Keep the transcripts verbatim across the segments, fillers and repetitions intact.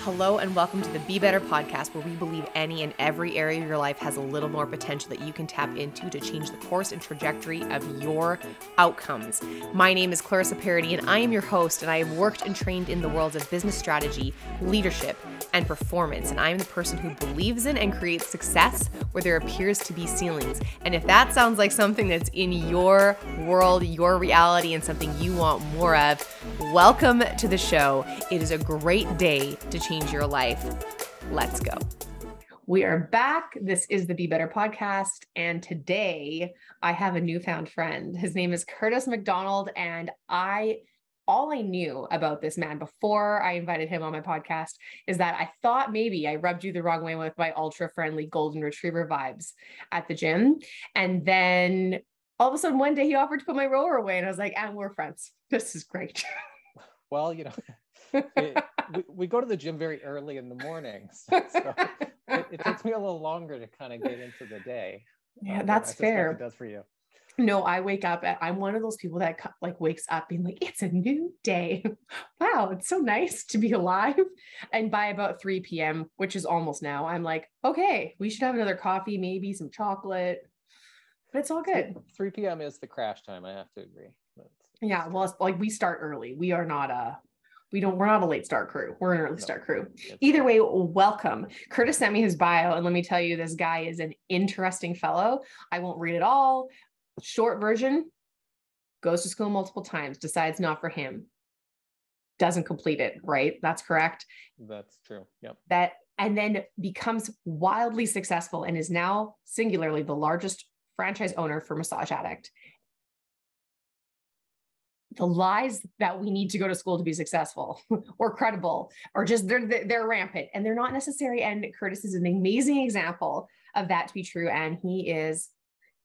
Hello and welcome to the Be Better podcast, where we believe any and every area of your life has a little more potential that you can tap into to change the course and trajectory of your outcomes. My name is Clarissa Parody and I am your host, and I have worked and trained in the worlds of business strategy, leadership, and performance, and I am the person who believes in and creates success where there appears to be ceilings. And if that sounds like something that's in your world, your reality, and something you want more of, welcome to the show. It is a great day to change your life. Let's go. We are back. This is the Be Better podcast. And today I have a newfound friend. His name is Kurtis MacDonald. And I, all I knew about this man before I invited him on my podcast is that I thought maybe I rubbed you the wrong way with my ultra friendly golden retriever vibes at the gym. And then all of a sudden one day he offered to put my roller away. And I was like, and we're friends. This is great. Well, you know, it, we, we go to the gym very early in the morning, so, so it, it takes me a little longer to kind of get into the day. Yeah, um, that's fair. It does for you. No, I wake up at, I'm one of those people that like wakes up being like, it's a new day. Wow, it's so nice to be alive. And by about three p.m., which is almost now, I'm like, okay, we should have another coffee, maybe some chocolate, but it's all good. three p.m. is the crash time. I have to agree. But yeah, well, it's like we start early. We are not a We don't, we're not a late start crew. We're an early start crew. Either way, welcome. Kurtis sent me his bio, and let me tell you, this guy is an interesting fellow. I won't read it all. Short version: goes to school multiple times, decides not for him, doesn't complete it, right? That's correct. That's true. Yep. That, and then becomes wildly successful and is now singularly the largest franchise owner for Massage Addict. The lies that we need to go to school to be successful or credible, or just they're, they're rampant and they're not necessary. And Kurtis is an amazing example of that to be true. And he is,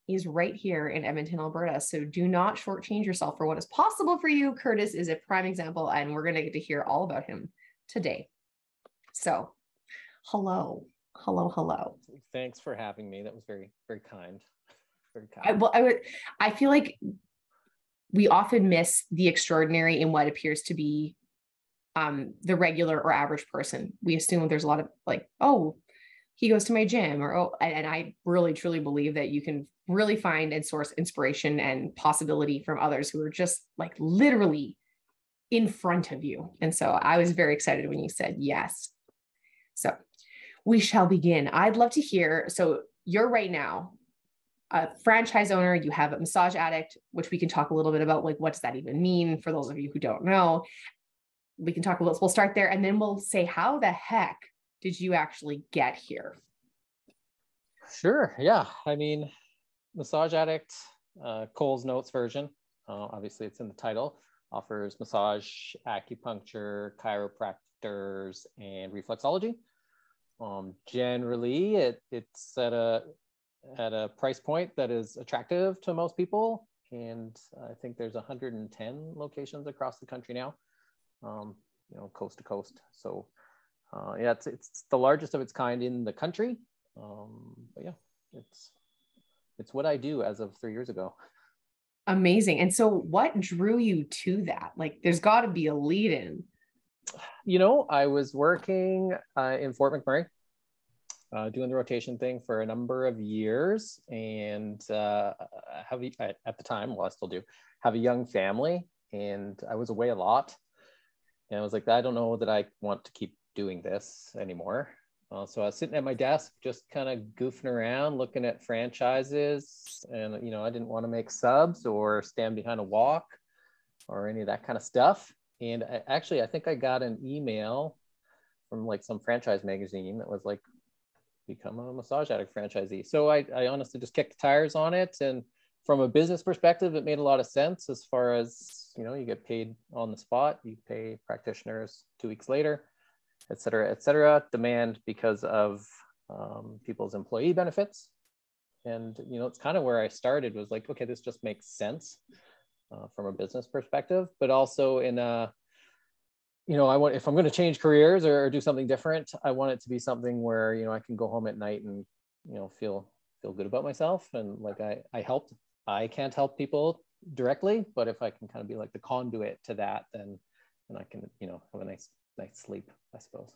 he's right here in Edmonton, Alberta. So do not shortchange yourself for what is possible for you. Kurtis is a prime example, and we're going to get to hear all about him today. So hello, hello, hello. Thanks for having me. That was very, very kind. Very kind. I, well, I would, I feel like we often miss the extraordinary in what appears to be um, the regular or average person. We assume there's a lot of like, oh, he goes to my gym, or, oh, and I really truly believe that you can really find and source inspiration and possibility from others who are just like literally in front of you. And so I was very excited when you said yes. So we shall begin. I'd love to hear, so you're right now a franchise owner, you have a Massage Addict, which we can talk a little bit about, like, what does that even mean for those of you who don't know? We can talk a little, we'll start there, and then we'll say, how the heck did you actually get here? Sure, yeah. I mean, Massage Addict, uh, Cole's Notes version, uh, obviously it's in the title, offers massage, acupuncture, chiropractors, and reflexology. Um, generally, it it's at a, at a price point that is attractive to most people. And I think there's one hundred ten locations across the country now, um, you know, coast to coast. So uh, yeah, it's, it's the largest of its kind in the country. Um, but yeah, it's, it's what I do as of three years ago. Amazing. And so what drew you to that? Like, there's gotta be a lead in. You know, I was working uh, in Fort McMurray, Uh, doing the rotation thing for a number of years, and uh, have a, at the time, well, I still do, have a young family, and I was away a lot, and I was like, I don't know that I want to keep doing this anymore. Uh, so I was sitting at my desk, just kind of goofing around, looking at franchises, and you know, I didn't want to make subs or stand behind a walk or any of that kind of stuff. And I, actually, I think I got an email from like some franchise magazine that was like, become a Massage Addict franchisee. So I, I honestly just kicked the tires on it. And from a business perspective, it made a lot of sense as far as, you know, you get paid on the spot, you pay practitioners two weeks later, et cetera, et cetera. Demand because of um, people's employee benefits. And, you know, it's kind of where I started was like, okay, this just makes sense uh, from a business perspective, but also in a, you know, I want, if I'm going to change careers or, or do something different, I want it to be something where, you know, I can go home at night and, you know, feel, feel good about myself. And like, I, I helped, I can't help people directly, but if I can kind of be like the conduit to that, then, then I can, you know, have a nice night's sleep, I suppose.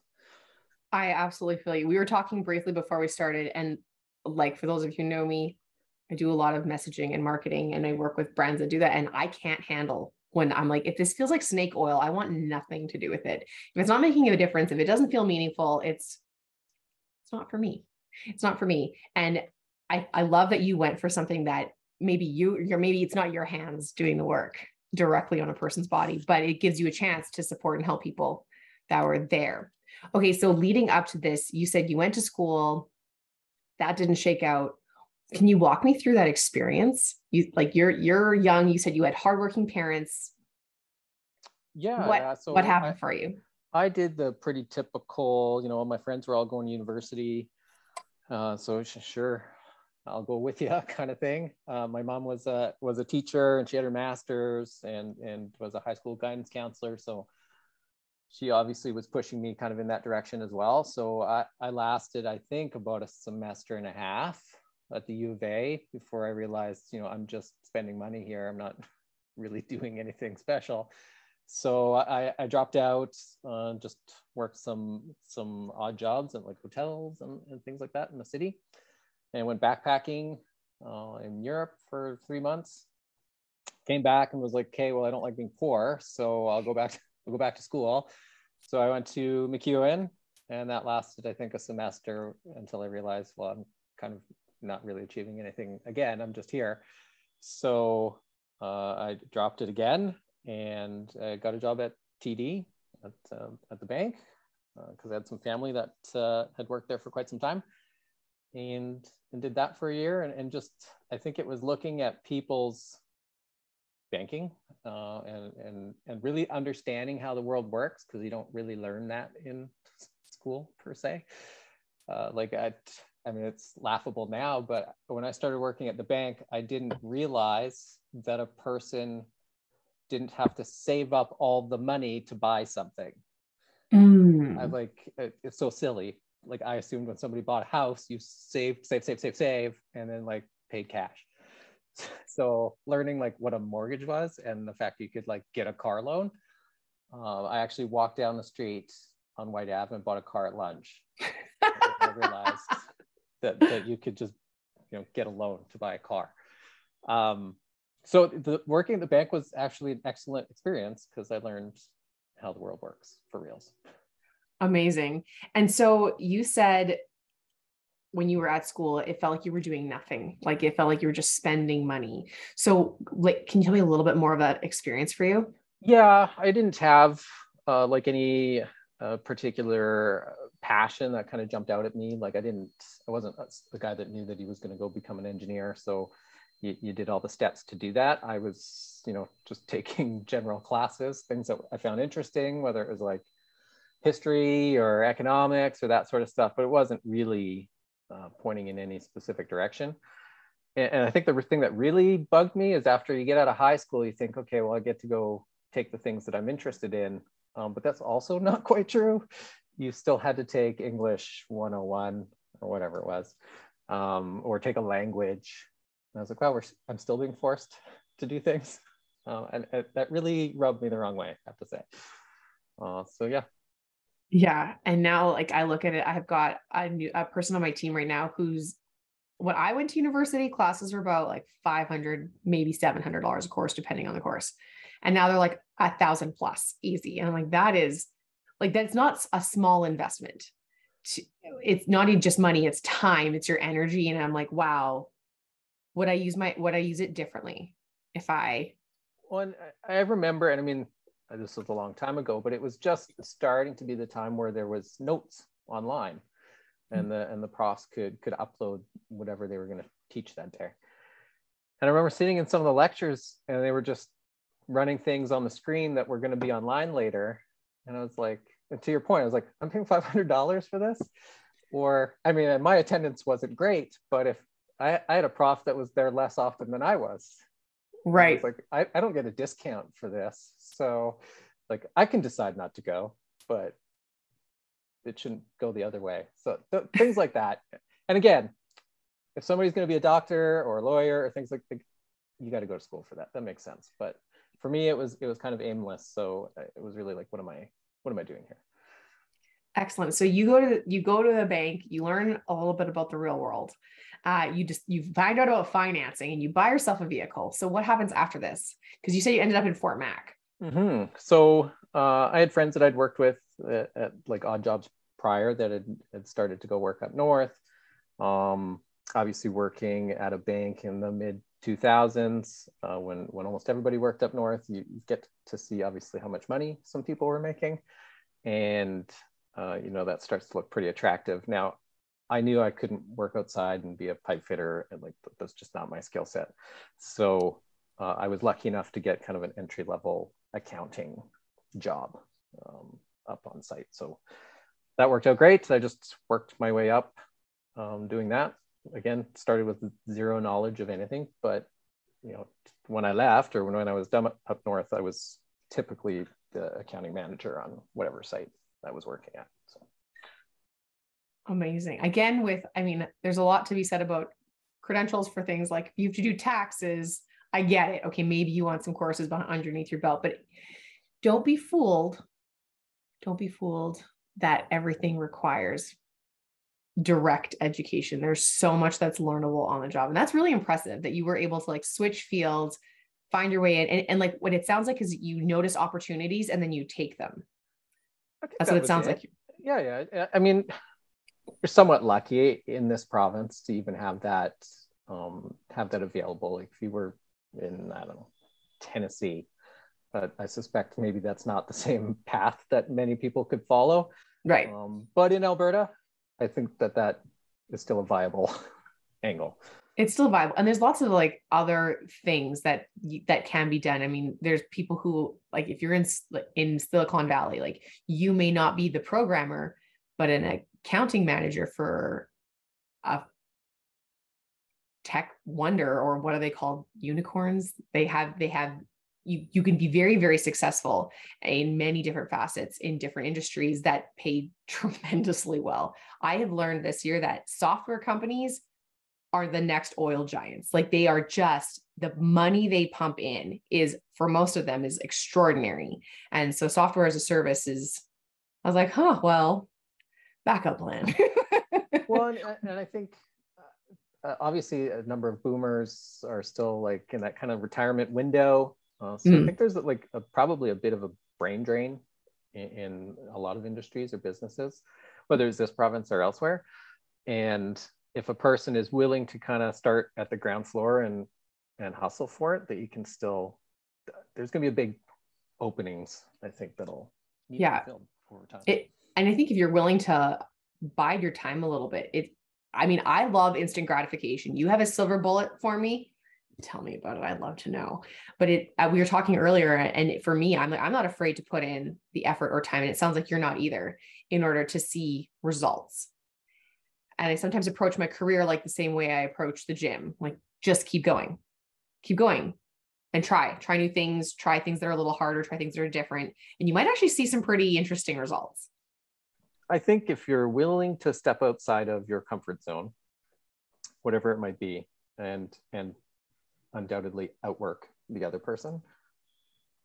I absolutely feel you. We were talking briefly before we started, and like, for those of you who know me, I do a lot of messaging and marketing, and I work with brands that do that. And I can't handle when I'm like, if this feels like snake oil, I want nothing to do with it. If it's not making a difference, if it doesn't feel meaningful, it's, it's not for me. It's not for me. And I, I love that you went for something that maybe you, you're, maybe it's not your hands doing the work directly on a person's body, but it gives you a chance to support and help people that were there. Okay. So leading up to this, you said you went to school, that didn't shake out. Can you walk me through that experience? You like you're, you're young, you said you had hardworking parents. Yeah. What, yeah. So what happened I, for you? I did the pretty typical, you know, all my friends were all going to university. Uh, so sure, I'll go with you kind of thing. Uh, my mom was a, was a teacher, and she had her master's, and, and was a high school guidance counselor. So she obviously was pushing me kind of in that direction as well. So I, I lasted, I think, about a semester and a half at the U of A before I realized, you know, I'm just spending money here. I'm not really doing anything special. So I, I dropped out, uh, just worked some some odd jobs at like hotels and, and things like that in the city, and went backpacking uh, in Europe for three months. Came back and was like, okay, well, I don't like being poor, so I'll go back to, I'll go back to school. So I went to MacEwan, and that lasted, I think, a semester until I realized, well, I'm kind of not really achieving anything. Again, I'm just here. So uh, I dropped it again. And I got a job at T D at, uh, at the bank, because uh, I had some family that uh, had worked there for quite some time, and and did that for a year. And, and just, I think it was looking at people's banking uh, and, and, and really understanding how the world works, because you don't really learn that in school per se. Uh, like, I, I mean, it's laughable now, but when I started working at the bank, I didn't realize that a person didn't have to save up all the money to buy something. Mm. I'm like, it's so silly. Like, I assumed when somebody bought a house, you saved, save, save, save, save, and then like paid cash. So learning like what a mortgage was, and the fact you could like get a car loan. Uh, I actually walked down the street on White Ave and bought a car at lunch. I realized that, that you could just, you know, get a loan to buy a car. Um, So the, working at the bank was actually an excellent experience, because I learned how the world works for reals. Amazing. And so you said when you were at school, it felt like you were doing nothing. Like, it felt like you were just spending money. So like, can you tell me a little bit more of that experience for you? Yeah, I didn't have uh, like any uh, particular passion that kind of jumped out at me. Like I didn't, I wasn't the guy that knew that he was going to go become an engineer. So You, you did all the steps to do that. I was, you know, just taking general classes, things that I found interesting, whether it was like history or economics or that sort of stuff, but it wasn't really uh, pointing in any specific direction. And, and I think the thing that really bugged me is after you get out of high school, you think, okay, well, I get to go take the things that I'm interested in, um, but that's also not quite true. You still had to take English one oh one or whatever it was, um, or take a language. And I was like, wow, we're, I'm still being forced to do things. Uh, and, and that really rubbed me the wrong way, I have to say. Uh, so yeah. Yeah. And now like I look at it, I have got a, new, a person on my team right now who's, when I went to university, classes were about like five hundred dollars, maybe seven hundred dollars a course, depending on the course. And now they're like a thousand plus easy. And I'm like, that is like, that's not a small investment. It's not just money, it's time, it's your energy. And I'm like, wow. Would I use my, would I use it differently if I? Well, I remember, and I mean, this was a long time ago, but it was just starting to be the time where there was notes online, and the, and the profs could, could upload whatever they were going to teach that day. And I remember sitting in some of the lectures, and they were just running things on the screen that were going to be online later. And I was like, and to your point, I was like, I'm paying five hundred dollars for this. Or, I mean, my attendance wasn't great, but if, I, I had a prof that was there less often than I was. Right. I was like, I, I don't get a discount for this. So like, I can decide not to go, but it shouldn't go the other way. So th- things like that. And again, if somebody's going to be a doctor or a lawyer or things like that, you got to go to school for that. That makes sense. But for me, it was, it was kind of aimless. So it was really like, what am I, what am I doing here? Excellent. So you go to you go to a bank, you learn a little bit about the real world. Uh, you just you find out about financing and you buy yourself a vehicle. So what happens after this? Because you say you ended up in Fort Mac. Mm-hmm. So uh, I had friends that I'd worked with at, at like odd jobs prior that had, had started to go work up north. Um, obviously working at a bank in the mid two thousands, uh, when when almost everybody worked up north, you get to see obviously how much money some people were making, and Uh, you know, that starts to look pretty attractive. Now, I knew I couldn't work outside and be a pipe fitter, and like that's just not my skill set. So uh, I was lucky enough to get kind of an entry level accounting job um, up on site. So that worked out great. I just worked my way up um, doing that. Again, started with zero knowledge of anything, but you know, when I left or when, when I was done up north, I was typically the accounting manager on whatever site I was working at. So. Amazing. Again, with, I mean, there's a lot to be said about credentials for things like you have to do taxes. I get it. Okay. Maybe you want some courses underneath your belt, but don't be fooled. Don't be fooled that everything requires direct education. There's so much that's learnable on the job. And that's really impressive that you were able to like switch fields, find your way in. And, and like what it sounds like is you notice opportunities and then you take them. That's that what it sounds it. like. Yeah, yeah. I mean, you're somewhat lucky in this province to even have that, um, have that available. Like if you were in, I don't know, Tennessee, but I suspect maybe that's not the same path that many people could follow. Right. Um, but in Alberta, I think that that is still a viable angle. It's still viable. And there's lots of like other things that, that can be done. I mean, there's people who like, if you're in, in Silicon Valley, like you may not be the programmer, but an accounting manager for a tech wonder, or what are they called? Unicorns. They have, they have, you, you can be very, very successful in many different facets in different industries that pay tremendously well. I have learned this year that software companies are the next oil giants. Like they are just, the money they pump in is, for most of them, is extraordinary. And so software as a service is, I was like, huh, well, backup plan. Well, and, and I think uh, obviously a number of boomers are still like in that kind of retirement window. Uh, so mm. I think there's like a, probably a bit of a brain drain in, in a lot of industries or businesses, whether it's this province or elsewhere. And if a person is willing to kind of start at the ground floor and, and hustle for it, that you can still, there's going to be a big openings, I think, that'll need yeah. to be filled over time. It, and I think if you're willing to bide your time a little bit, it, I mean, I love instant gratification. You have a silver bullet for me. Tell me about it. I'd love to know. But it, uh, we were talking earlier, and it, for me, I'm like, I'm not afraid to put in the effort or time. And it sounds like you're not either, in order to see results. And I sometimes approach my career like the same way I approach the gym, like just keep going, keep going and try, try new things, try things that are a little harder, try things that are different. And you might actually see some pretty interesting results. I think if you're willing to step outside of your comfort zone, whatever it might be, and, and undoubtedly outwork the other person,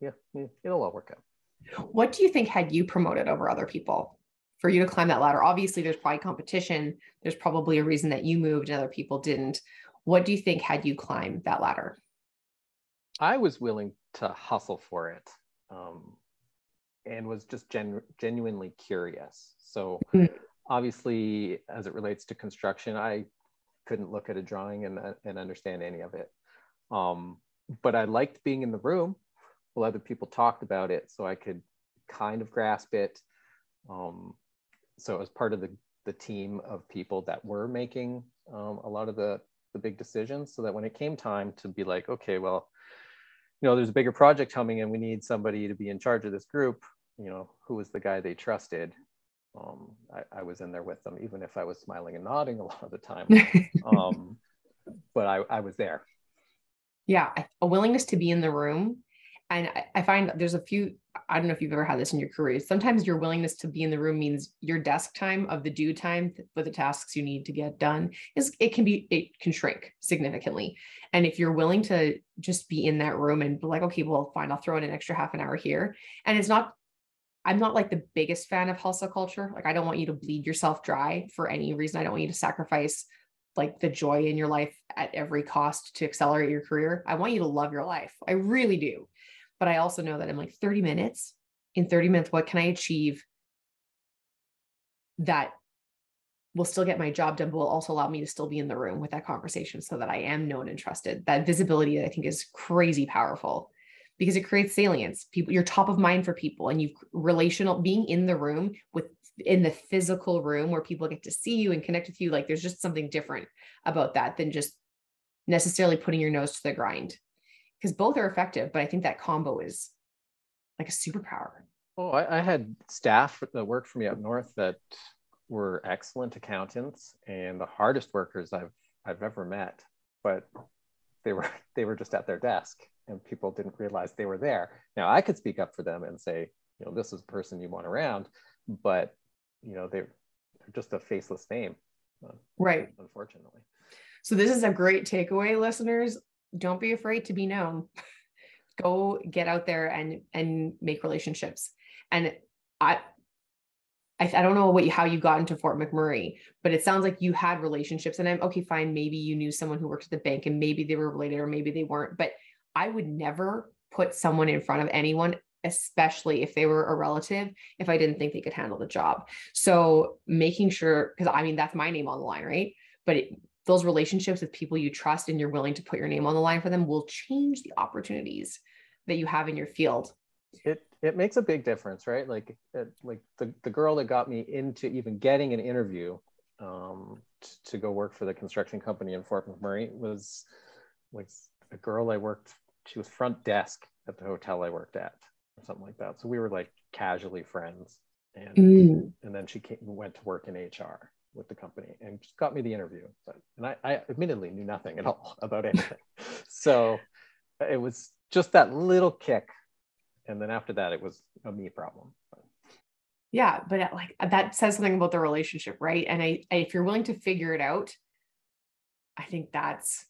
yeah, it'll all work out. What do you think had you promoted over other people? For you to climb that ladder, obviously there's probably competition. There's probably a reason that you moved and other people didn't. What do you think had you climbed that ladder? I was willing to hustle for it, um, and was just gen- genuinely curious. So mm-hmm. obviously, as it relates to construction, I couldn't look at a drawing and, uh, and understand any of it. Um, but I liked being in the room while other people talked about it, so I could kind of grasp it. Um, So as part of the, the team of people that were making um, a lot of the, the big decisions, so that when it came time to be like, okay, well, you know, there's a bigger project coming and we need somebody to be in charge of this group, you know, who was the guy they trusted? Um, I, I was in there with them, even if I was smiling and nodding a lot of the time, um, but I, I was there. Yeah. A willingness to be in the room. And I, I find there's a few, I don't know if you've ever had this in your career. Sometimes your willingness to be in the room means your desk time of the due time for the tasks you need to get done is it can be, it can shrink significantly. And if you're willing to just be in that room and be like, okay, well, fine, I'll throw in an extra half an hour here. And it's not I'm not like the biggest fan of hustle culture. Like, I don't want you to bleed yourself dry for any reason. I don't want you to sacrifice like the joy in your life at every cost to accelerate your career. I want you to love your life. I really do. But I also know that I'm like thirty minutes. In thirty minutes, what can I achieve that will still get my job done, but will also allow me to still be in the room with that conversation so that I am known and trusted? That visibility, I think, is crazy powerful, because it creates salience. People, you're top of mind for people, and you've relational, being in the room with, in the physical room where people get to see you and connect with you. Like, there's just something different about that than just necessarily putting your nose to the grind, because both are effective. But I think that combo is like a superpower. Oh, I, I had staff that worked for me up north that were excellent accountants and the hardest workers I've, I've ever met, but they were, they were just at their desk and people didn't realize they were there. Now, I could speak up for them and say, you know, this is the person you want around, but you know, they're, they're just a faceless name. Right. Unfortunately. So this is a great takeaway, listeners. Don't be afraid to be known. Go get out there and, and make relationships. And I, I, I don't know what you, how you got into Fort McMurray, but it sounds like you had relationships, and I'm okay, fine. Maybe you knew someone who worked at the bank and maybe they were related or maybe they weren't, but I would never put someone in front of anyone, especially if they were a relative, if I didn't think they could handle the job. So making sure, because I mean, that's my name on the line, right? But it, those relationships with people you trust and you're willing to put your name on the line for them will change the opportunities that you have in your field. It it makes a big difference, right? Like it, like the, the girl that got me into even getting an interview um, t- to go work for the construction company in Fort McMurray was like a girl I worked, she was front desk at the hotel I worked at or something like that. So we were like casually friends. And mm. and then she came, went to work in H R with the company and just got me the interview. So, and I, I admittedly knew nothing at all about anything. So it was just that little kick. And then after that, it was a me problem. Yeah. But it, like that says something about the relationship, right? And I, I if you're willing to figure it out, I think that's,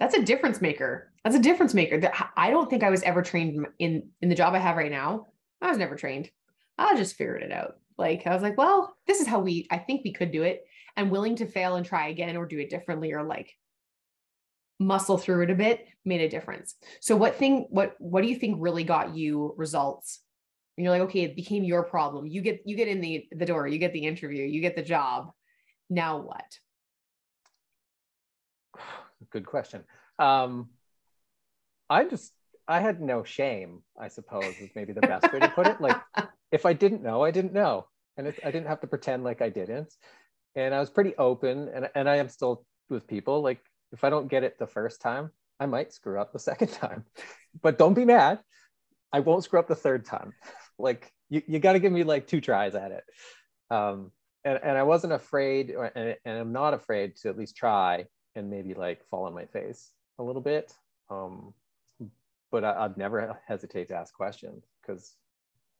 That's a difference maker. That's a difference maker. I don't think I was ever trained in, in the job I have right now. I was never trained. I just figured it out. Like, I was like, well, this is how we, I think we could do it, and willing to fail and try again or do it differently or like muscle through it a bit made a difference. So what thing, what, what do you think really got you results? And you're like, okay, it became your problem. You get, you get in the, the door, you get the interview, you get the job. Now what? Good question. Um, I just, I had no shame, I suppose, is maybe the best way to put it. Like, if I didn't know, I didn't know. And it, I didn't have to pretend like I didn't. And I was pretty open, and, and I am still with people. Like, if I don't get it the first time, I might screw up the second time, but don't be mad. I won't screw up the third time. Like, you, you got to give me like two tries at it. Um, and, and I wasn't afraid, or, and, and I'm not afraid to at least try and maybe like fall on my face a little bit. Um, but I, I'd never hesitate to ask questions, because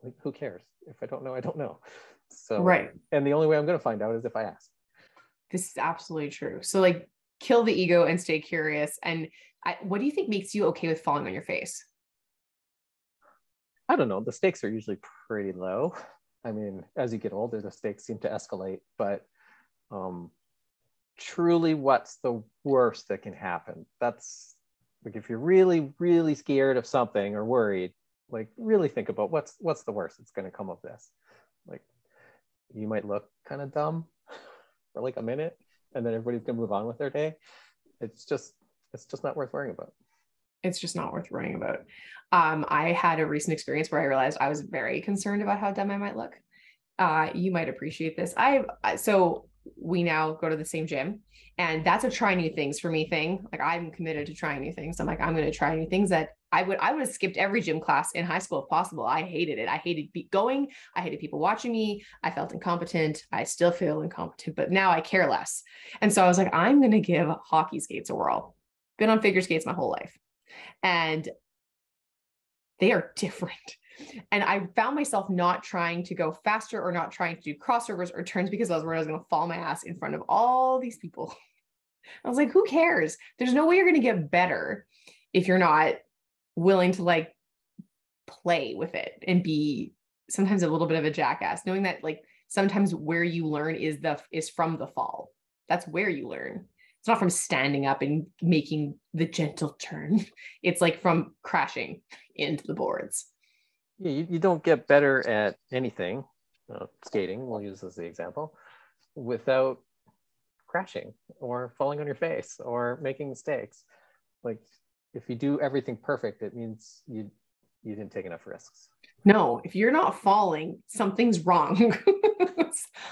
like, who cares? If I don't know, I don't know. So, right. And the only way I'm going to find out is if I ask. This is absolutely true. So like, kill the ego and stay curious. And I, what do you think makes you okay with falling on your face? I don't know. The stakes are usually pretty low. I mean, as you get older, the stakes seem to escalate, but, um, truly, what's the worst that can happen? That's like, if you're really, really scared of something or worried, like really think about what's what's the worst that's going to come of this. Like, you might look kind of dumb for like a minute, and then everybody's going to move on with their day. It's just, it's just not worth worrying about. It's just not worth worrying about. Um, I had a recent experience where I realized I was very concerned about how dumb I might look. Uh, you might appreciate this. I so. We now go to the same gym, and that's a try new things for me thing. Like, I'm committed to trying new things. I'm like, I'm going to try new things that I would, I would have skipped every gym class in high school if possible. I hated it. I hated going. I hated people watching me. I felt incompetent. I still feel incompetent, but now I care less. And so I was like, I'm going to give hockey skates a whirl. Been on figure skates my whole life, and they are different. And I found myself not trying to go faster or not trying to do crossovers or turns, because I was worried I was going to fall my ass in front of all these people. I was like, who cares? There's no way you're going to get better if you're not willing to like play with it and be sometimes a little bit of a jackass, knowing that like sometimes where you learn is the is from the fall. That's where you learn. It's not from standing up and making the gentle turn. It's like from crashing into the boards. Yeah, you, you don't get better at anything, uh, skating, we'll use as the example, without crashing or falling on your face or making mistakes. Like if you do everything perfect, it means you you didn't take enough risks. No, if you're not falling, something's wrong.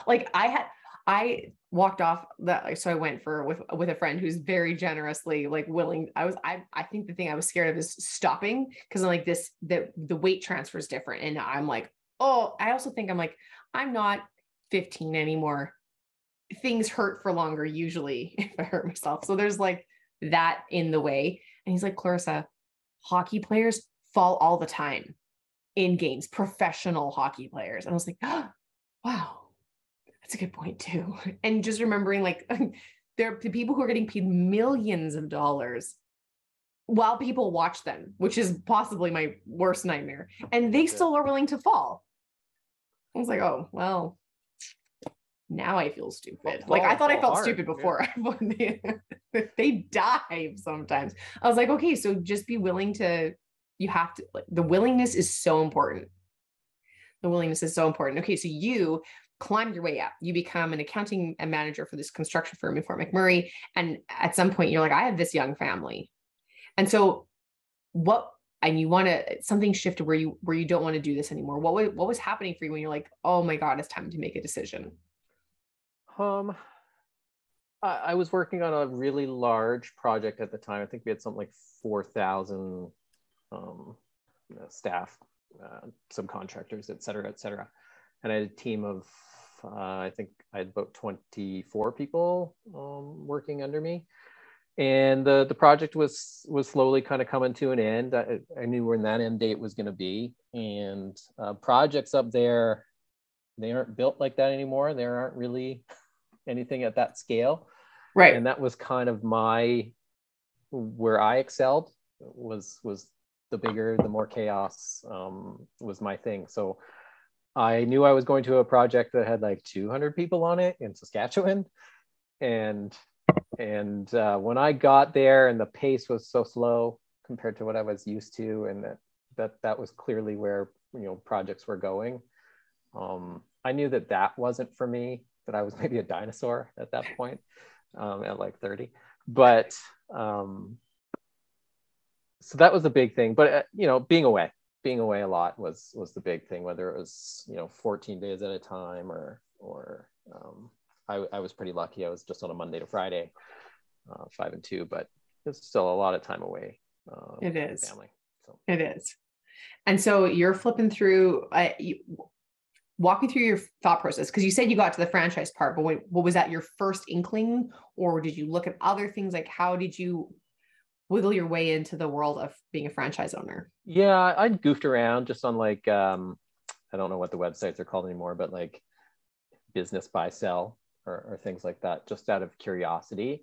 Like I had, I walked off that. So I went for with, with a friend who's very generously like willing. I was, I, I think the thing I was scared of is stopping. Cause I'm like this, that the weight transfer is different. And I'm like, oh, I also think I'm like, I'm not fifteen anymore. Things hurt for longer. Usually if I hurt myself. So there's like that in the way. And he's like, Clarissa, hockey players fall all the time in games, professional hockey players. And I was like, oh, wow. That's a good point too. And just remembering like there are people who are getting paid millions of dollars while people watch them, which is possibly my worst nightmare. And they still are willing to fall. I was like, oh, well, now I feel stupid. Like I thought I felt stupid before. They dive sometimes. I was like, okay, so just be willing to, you have to, like, the willingness is so important. The willingness is so important. Okay, so you climb your way up. You become an accounting manager for this construction firm in Fort McMurray. And at some point you're like, I have this young family. And so what, and you want to, something shift to where you, where you don't want to do this anymore. What was, what was happening for you when you're like, oh my God, it's time to make a decision? Um, I, I was working on a really large project at the time. I think we had something like four thousand um, you know, staff, uh, subcontractors, et cetera, et cetera. And I had a team of, uh, I think I had about twenty-four people um, working under me. And the, the project was was slowly kind of coming to an end. I, I knew when that end date was going to be. And uh, projects up there, they aren't built like that anymore. There aren't really anything at that scale. Right. And that was kind of my, where I excelled was, was the bigger, the more chaos um, was my thing. So I knew I was going to a project that had like two hundred people on it in Saskatchewan. And and uh, when I got there and the pace was so slow compared to what I was used to, and that that, that was clearly where, you know, projects were going. Um, I knew that that wasn't for me, that I was maybe a dinosaur at that point um, at like thirty. But um, so that was the big thing. But, uh, you know, being away. Being away a lot was was the big thing, whether it was, you know, fourteen days at a time or or um, I, I was pretty lucky. I was just on a Monday to Friday, uh, five and two, but it's still a lot of time away. Uh, it is. Family, so. It is. And so you're flipping through, uh, you, walk me through your thought process, because you said you got to the franchise part, but what, what was that your first inkling, or did you look at other things? Like how did you wiggle your way into the world of being a franchise owner? Yeah, I'd goofed around just on like, um, I don't know what the websites are called anymore, but like business buy sell or, or things like that, just out of curiosity.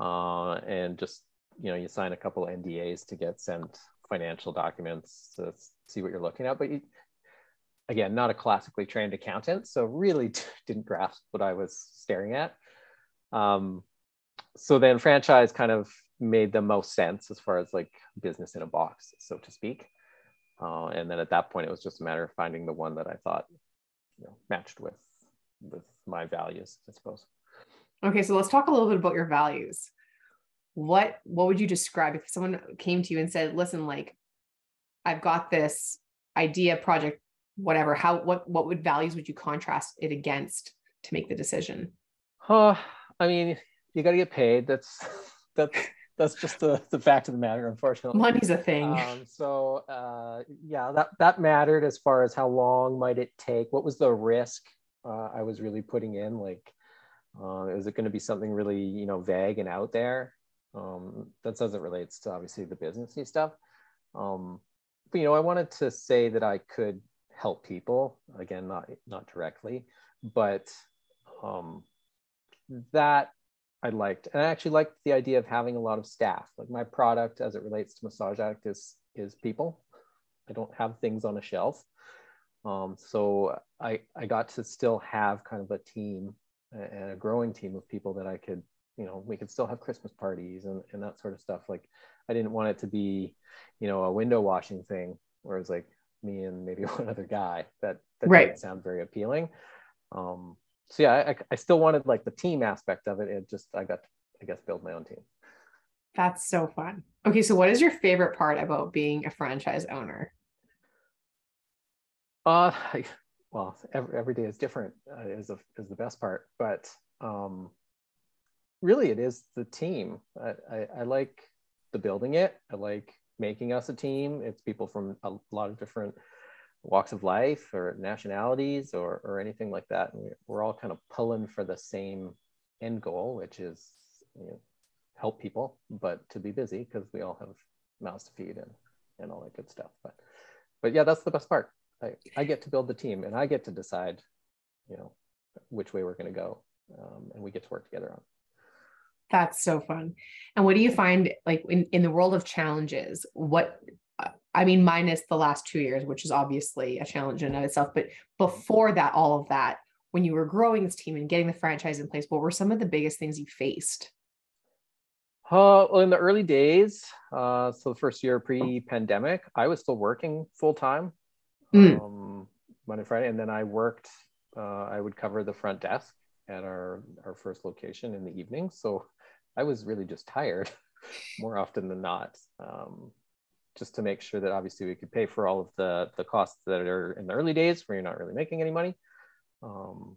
Uh, and just, you know, you sign a couple of N D As to get sent financial documents to see what you're looking at. But you, again, not a classically trained accountant, so really t- didn't grasp what I was staring at. Um, so then franchise kind of made the most sense as far as like business in a box, so to speak. Uh, and then at that point, it was just a matter of finding the one that I thought, you know, matched with, with my values, I suppose. Okay. So let's talk a little bit about your values. What, what would you describe if someone came to you and said, listen, like I've got this idea, project, whatever, how, what, what would values would you contrast it against to make the decision? Huh? I mean, you got to get paid. That's, that's, That's just the, the fact of the matter, unfortunately. Money's a thing. Um, so uh, yeah, that, that mattered as far as how long might it take? What was the risk uh, I was really putting in? Like, uh, is it going to be something really, you know, vague and out there? Um, that's as it relates to obviously the businessy stuff. Um, but, you know, I wanted to say that I could help people. Again, not, not directly, but um, that I liked, and I actually liked the idea of having a lot of staff. Like my product as it relates to Massage Addict is, is people. I don't have things on a shelf. Um, so I, I got to still have kind of a team and a growing team of people that I could, you know, we could still have Christmas parties and, and that sort of stuff. Like, I didn't want it to be, you know, a window washing thing where it's like me and maybe one other guy. That, that right. didn't sound very appealing. Um, so yeah, I, I still wanted like the team aspect of it. It just, I got to, I guess, build my own team. That's so fun. Okay. So what is your favorite part about being a franchise owner? Uh, well, every, every day is different uh, is, a, is the best part, but um, really it is the team. I, I, I like the building it. I like making us a team. It's people from a lot of different walks of life or nationalities or, or anything like that. And we're all kind of pulling for the same end goal, which is, you know, help people, but to be busy because we all have mouths to feed and, and all that good stuff. But, but yeah, that's the best part. I, I get to build the team and I get to decide, you know, which way we're going to go, um, and we get to work together on. That's so fun. And what do you find, like, in, in the world of challenges, what, I mean, minus the last two years, which is obviously a challenge in and of itself, but before that, all of that, when you were growing this team and getting the franchise in place, what were some of the biggest things you faced? Uh, well, in the early days, uh, so the first year pre-pandemic, I was still working full-time. Mm. Um, Monday, Friday. And then I worked, uh, I would cover the front desk at our, our first location in the evening. So I was really just tired more often than not, um, just to make sure that obviously we could pay for all of the, the costs that are in the early days where you're not really making any money. Um,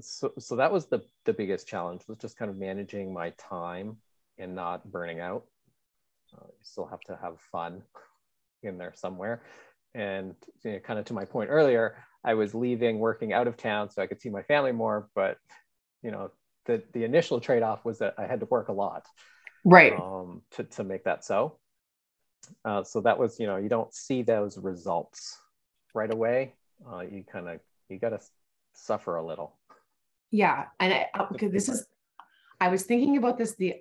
so, so that was the, the biggest challenge, was just kind of managing my time and not burning out. Uh, you still have to have fun in there somewhere. And, you know, kind of to my point earlier, I was leaving, working out of town so I could see my family more. But, you know, the, the initial trade-off was that I had to work a lot, right, um, to, to make that so. Uh, so that was, you know, you don't see those results right away. Uh, you kind of, you got to suffer a little. Yeah. And I, okay, this is, I was thinking about this the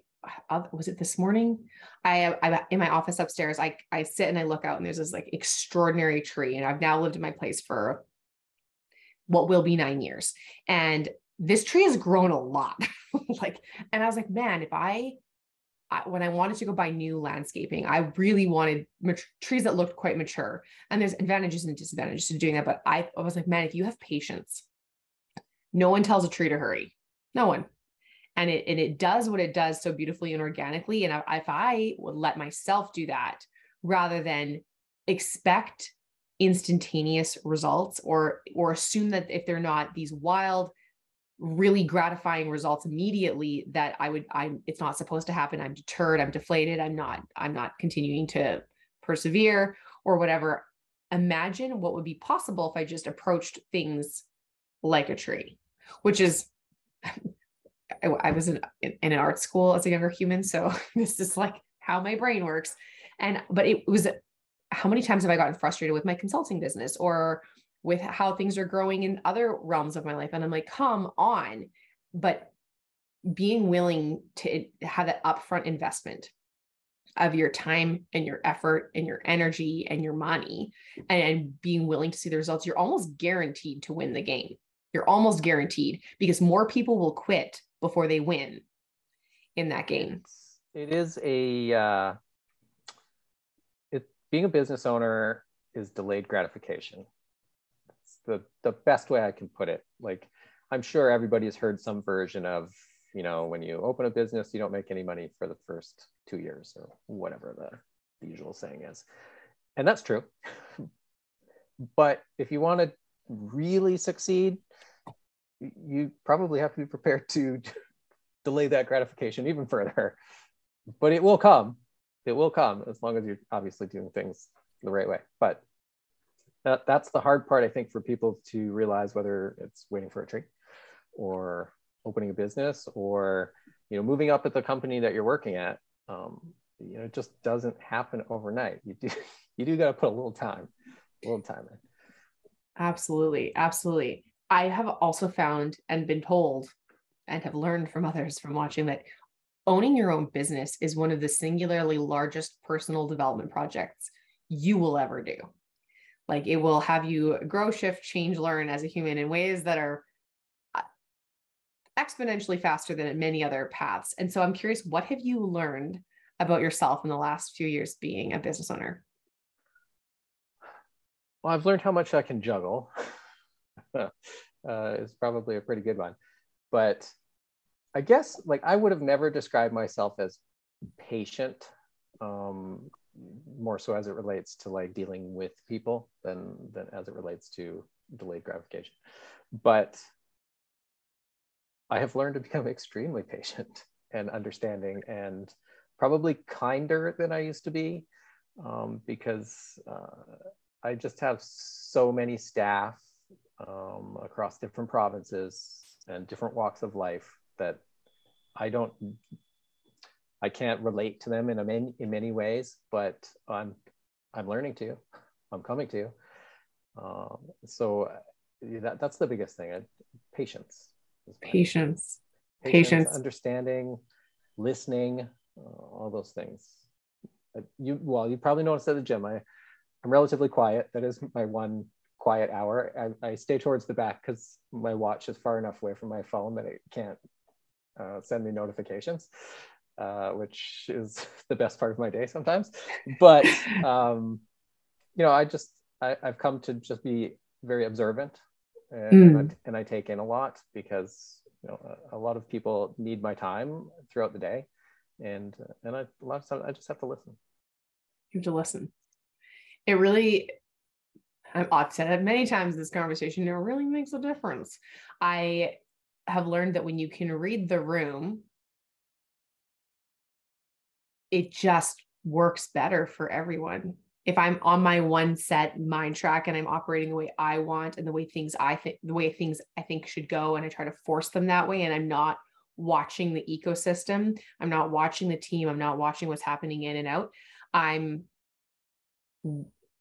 Uh, was it this morning? I, I'm in my office upstairs. I, I sit and I look out and there's this like extraordinary tree, and I've now lived in my place for what will be nine years. And this tree has grown a lot. Like, and I was like, man, if I, I, when I wanted to go buy new landscaping, I really wanted mat- trees that looked quite mature, and there's advantages and disadvantages to doing that. But I, I was like, man, if you have patience, no one tells a tree to hurry. No one. And it, and it does what it does so beautifully and organically. And I, if I would let myself do that rather than expect instantaneous results or, or assume that if they're not these wild, really gratifying results immediately, that I would, I, it's not supposed to happen. I'm deterred. I'm deflated. I'm not, I'm not continuing to persevere or whatever. Imagine what would be possible if I just approached things like a tree, which is, I, I was in, in, in an art school as a younger human. So this is like how my brain works. And, but it was, how many times have I gotten frustrated with my consulting business or with how things are growing in other realms of my life? And I'm like, come on, but being willing to have that upfront investment of your time and your effort and your energy and your money, and, and being willing to see the results, you're almost guaranteed to win the game. You're almost guaranteed, because more people will quit before they win in that game. It is a, uh, it, being a business owner is delayed gratification. It's the, the best way I can put it. Like, I'm sure everybody has heard some version of, you know, when you open a business, you don't make any money for the first two years or whatever the, the usual saying is. And that's true. But if you want to really succeed, you probably have to be prepared to delay that gratification even further, but it will come. It will come as long as you're obviously doing things the right way. But that, that's the hard part, I think, for people to realize, whether it's waiting for a tree or opening a business or, you know, moving up at the company that you're working at. Um, you know, it just doesn't happen overnight. You do, you do got to put a little time, a little time in. Absolutely. Absolutely. I have also found and been told and have learned from others from watching that owning your own business is one of the singularly largest personal development projects you will ever do. Like it will have you grow, shift, change, learn as a human in ways that are exponentially faster than many other paths. And so I'm curious, what have you learned about yourself in the last few years being a business owner? Well, I've learned how much I can juggle. uh, it's probably a pretty good one. But I guess like I would have never described myself as patient, um, more so as it relates to like dealing with people than, than as it relates to delayed gratification. But I have learned to become extremely patient and understanding and probably kinder than I used to be, um, because uh, I just have so many staff um, across different provinces and different walks of life that I don't, I can't relate to them in, a many, in many ways, but I'm, I'm learning to, I'm coming to. Um, so that, that's the biggest thing, uh, patience. Patience. patience, patience, understanding, listening, uh, all those things. Uh, you well, you probably noticed at the gym, I, I'm relatively quiet. That is my one quiet hour. I, I stay towards the back because my watch is far enough away from my phone that it can't uh, send me notifications, uh, which is the best part of my day sometimes. But um, you know, I just I, I've come to just be very observant. And, mm. I, and I take in a lot because, you know, a, a lot of people need my time throughout the day. And, uh, and I, a lot of times I just have to listen. You have to listen. It really, I've said it many times in this conversation, it really makes a difference. I have learned that when you can read the room, it just works better for everyone. If I'm on my one set mind track and I'm operating the way I want and the way things I think, the way things I think should go, and I try to force them that way, and I'm not watching the ecosystem, I'm not watching the team, I'm not watching what's happening in and out, I'm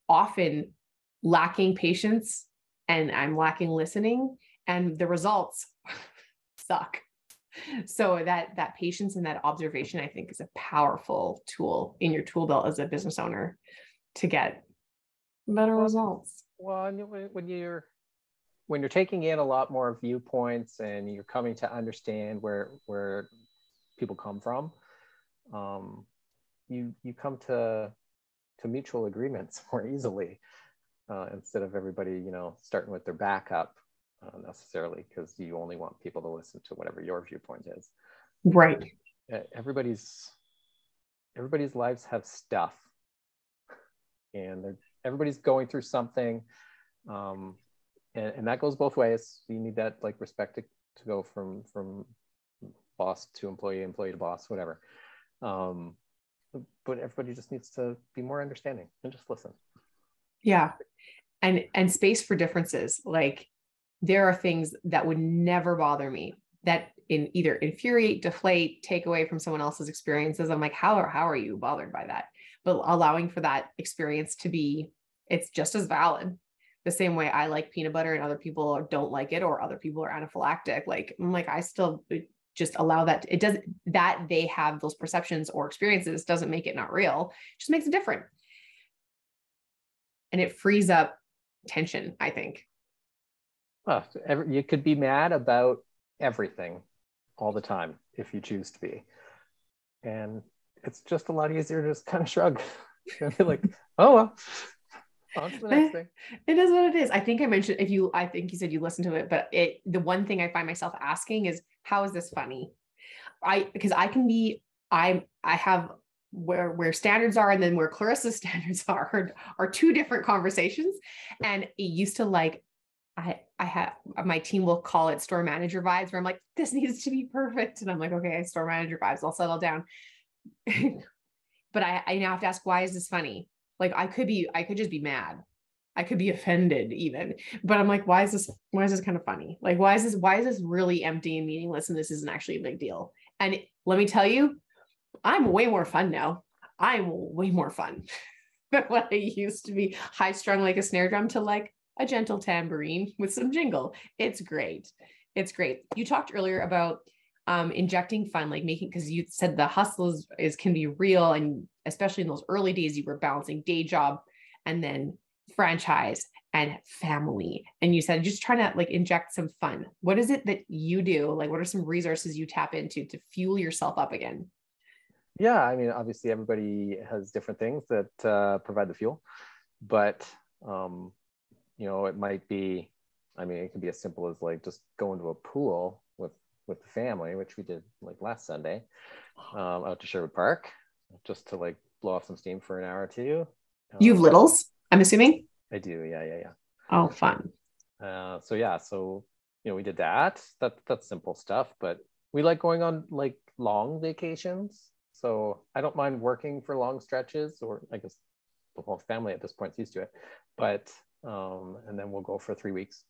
often lacking patience and I'm lacking listening, and the results suck. So that, that patience and that observation, I think, is a powerful tool in your tool belt as a business owner to get better results. Well, when you're, when you're taking in a lot more viewpoints and you're coming to understand where, where people come from, um, you, you come to, to mutual agreements more easily, uh, instead of everybody, you know, starting with their back up. Uh, necessarily, because you only want people to listen to whatever your viewpoint is. Right. Everybody's everybody's lives have stuff, and everybody's going through something, um, and, and that goes both ways. You need that like respect to, to go from from boss to employee, employee to boss, whatever. Um, but everybody just needs to be more understanding and just listen. Yeah, and and space for differences, like. There are things that would never bother me that in either infuriate, deflate, take away from someone else's experiences. I'm like, how, how are you bothered by that? But allowing for that experience to be, it's just as valid. The same way I like peanut butter and other people don't like it, or other people are anaphylactic. Like, I'm like, I still just allow that. It doesn't, that they have those perceptions or experiences doesn't make it not real. It just makes it different. And it frees up tension, I think. Well, every, you could be mad about everything all the time if you choose to be. And it's just a lot easier to just kind of shrug and be like, oh, well, on to the next thing. It is what it is. I think I mentioned, if you, I think you said you listened to it, but it, the one thing I find myself asking is, how is this funny? I, because I can be, I, I have where, where standards are and then where Clarissa's standards are, are, are two different conversations. And it used to like, I, I have, my team will call it store manager vibes, where I'm like, this needs to be perfect. And I'm like, okay, store manager vibes, I'll settle down. But I, I now have to ask, why is this funny? Like I could be, I could just be mad. I could be offended even, but I'm like, why is this, why is this kind of funny? Like, why is this, why is this really empty and meaningless? And this isn't actually a big deal. And let me tell you, I'm way more fun now. I'm way more fun than what I used to be, high strung like a snare drum to like a gentle tambourine with some jingle. It's great. It's great. You talked earlier about um, injecting fun, like making, because you said the hustle is, is can be real, and especially in those early days, you were balancing day job and then franchise and family. And you said, just trying to like inject some fun. What is it that you do? Like, what are some resources you tap into to fuel yourself up again? Yeah. I mean, obviously everybody has different things that uh, provide the fuel, but um, you know, it might be, I mean, it could be as simple as like just going to a pool with, with the family, which we did like last Sunday um, out to Sherwood Park, just to like blow off some steam for an hour or two. Um, you have littles, I'm assuming? I do. Yeah. Yeah. Yeah. Oh, fun. Uh, so yeah. So, you know, we did that, that that's simple stuff, but we like going on like long vacations. So I don't mind working for long stretches, or I guess the whole family at this point is used to it, but, um, and then we'll go for three weeks.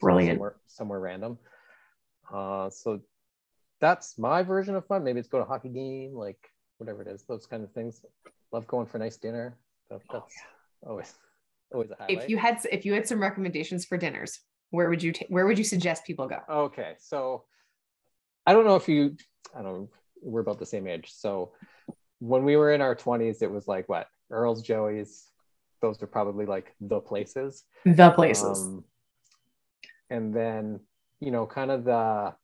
Brilliant. Somewhere, somewhere random. Uh, so that's my version of fun. Maybe it's go to a hockey game, like whatever it is, those kind of things. Love going for a nice dinner. That, that's oh, yeah. always, always a highlight. If you had, if you had some recommendations for dinners, where would you, ta- where would you suggest people go? Okay. So I don't know if you, I don't know, we're about the same age. So when we were in our twenties, it was like what? Earl's, Joey's, those are probably like the places. The places. Um, and then, you know, kind of the,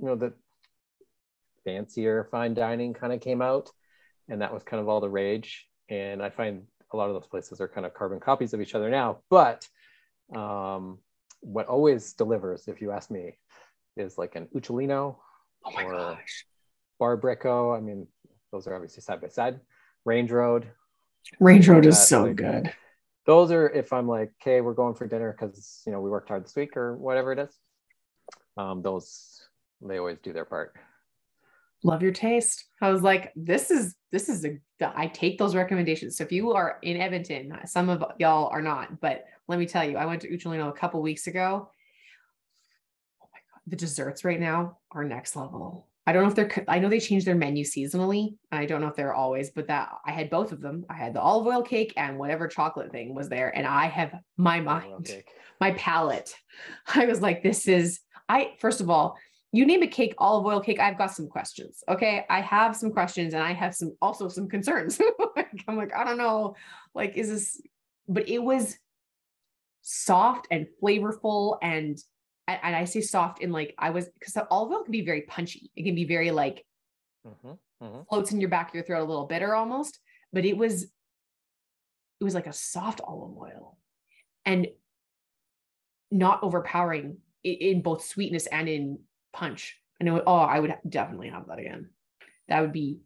you know, the fancier fine dining kind of came out, and that was kind of all the rage. And I find a lot of those places are kind of carbon copies of each other now, but um, what always delivers, if you ask me, is like an Uccellino oh my or gosh. Barbricko. I mean, those are obviously side by side. Range Road. Range Road is so good. Those are, if I'm like, okay, we're going for dinner because, you know, we worked hard this week or whatever it is. Um, those, they always do their part. Love your taste. I was like, this is, this is a, I take those recommendations. So if you are in Edmonton, some of y'all are not, but let me tell you, I went to Uccellino a couple weeks ago. Oh my God, the desserts right now are next level. I don't know if they're, I know they change their menu seasonally. I don't know if they're always, but that I had both of them. I had the olive oil cake and whatever chocolate thing was there. And I have my mind, my palate. I was like, this is, I, first of all, you name a cake, olive oil cake, I've got some questions. Okay. I have some questions and I have some, also some concerns. Like, I'm like, I don't know, like, is this, but it was soft and flavorful. And, and I say soft in like, I was, because the olive oil can be very punchy. It can be very like mm-hmm, mm-hmm. floats in your back of your throat a little bitter almost, but it was, it was like a soft olive oil and not overpowering in both sweetness and in punch. And it would, oh, I would definitely have that again. That would be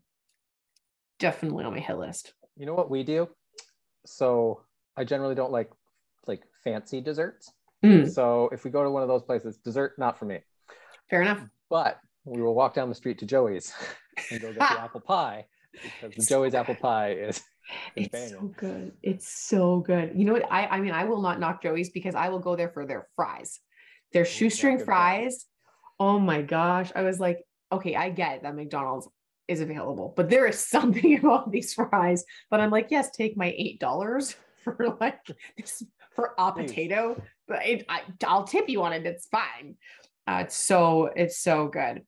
definitely on my hit list. You know what we do? So I generally don't like like fancy desserts. Mm. So if we go to one of those places, dessert, not for me. Fair enough. But we will walk down the street to Joey's and go get the apple pie, because the Joey's so apple pie is It's banging. So good. It's so good. You know what? I, I mean, I will not knock Joey's because I will go there for their fries. Their shoestring fries. Oh my gosh. I was like, okay, I get it that McDonald's is available, but there is something about these fries. But I'm like, yes, take my eight dollars for like this, for a potato, but it, I, I'll tip you on it. It's fine. Uh, it's so, it's so good.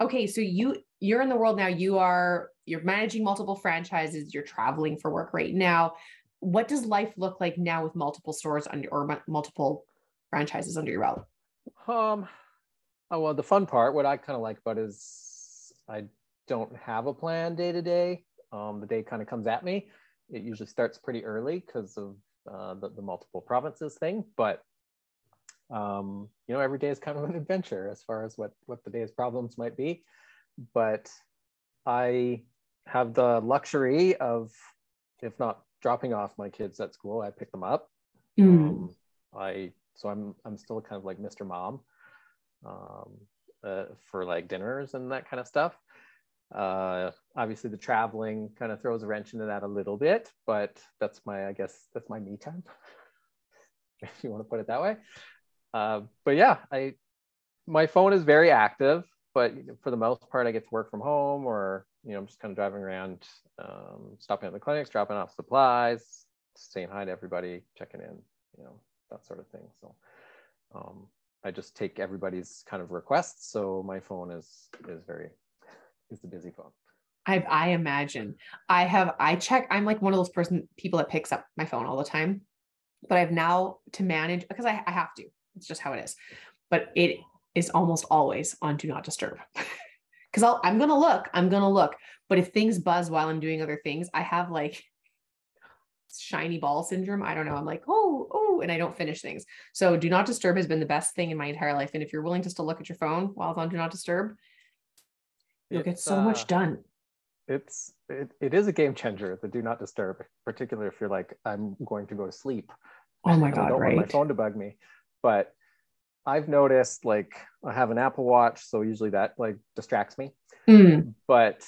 Okay. So you, you're in the world now. You are, you're managing multiple franchises. You're traveling for work right now. What does life look like now with multiple stores under or multiple franchises under your belt? Um, oh, well, the fun part, what I kind of like about is I don't have a plan day to day. Um, the day kind of comes at me. It usually starts pretty early because of uh, the, the multiple provinces thing, but um, you know, every day is kind of an adventure as far as what, what the day's problems might be. But I have the luxury of, if not dropping off my kids at school, I pick them up. Mm. Um, I, so I'm, I'm still kind of like Mister Mom um, uh, for like dinners and that kind of stuff. Uh, obviously the traveling kind of throws a wrench into that a little bit, but that's my, I guess that's my me time, if you want to put it that way. Uh, but yeah, I, my phone is very active, but for the most part, I get to work from home, or, you know, I'm just kind of driving around, um, stopping at the clinics, dropping off supplies, saying hi to everybody, checking in, you know, that sort of thing. So, um, I just take everybody's kind of requests. So my phone is, is very, is the busy phone. I, I imagine I have, I check, I'm like one of those person people that picks up my phone all the time. but I've now to manage because I, I have to, it's just how it is, but it is almost always on do not disturb because I'll, I'm going to look, I'm going to look, but if things buzz while I'm doing other things, I have like shiny ball syndrome. I don't know. I'm like, Oh, Oh, and I don't finish things. So do not disturb has been the best thing in my entire life. And if you're willing just to look at your phone while it's on do not disturb, you'll it's, get so uh, much done. It's, it, it is a game changer, the do not disturb, particularly if you're like, I'm going to go to sleep. Oh my God. I don't right? want my phone to bug me, but I've noticed like I have an Apple Watch. So usually that like distracts me, mm. but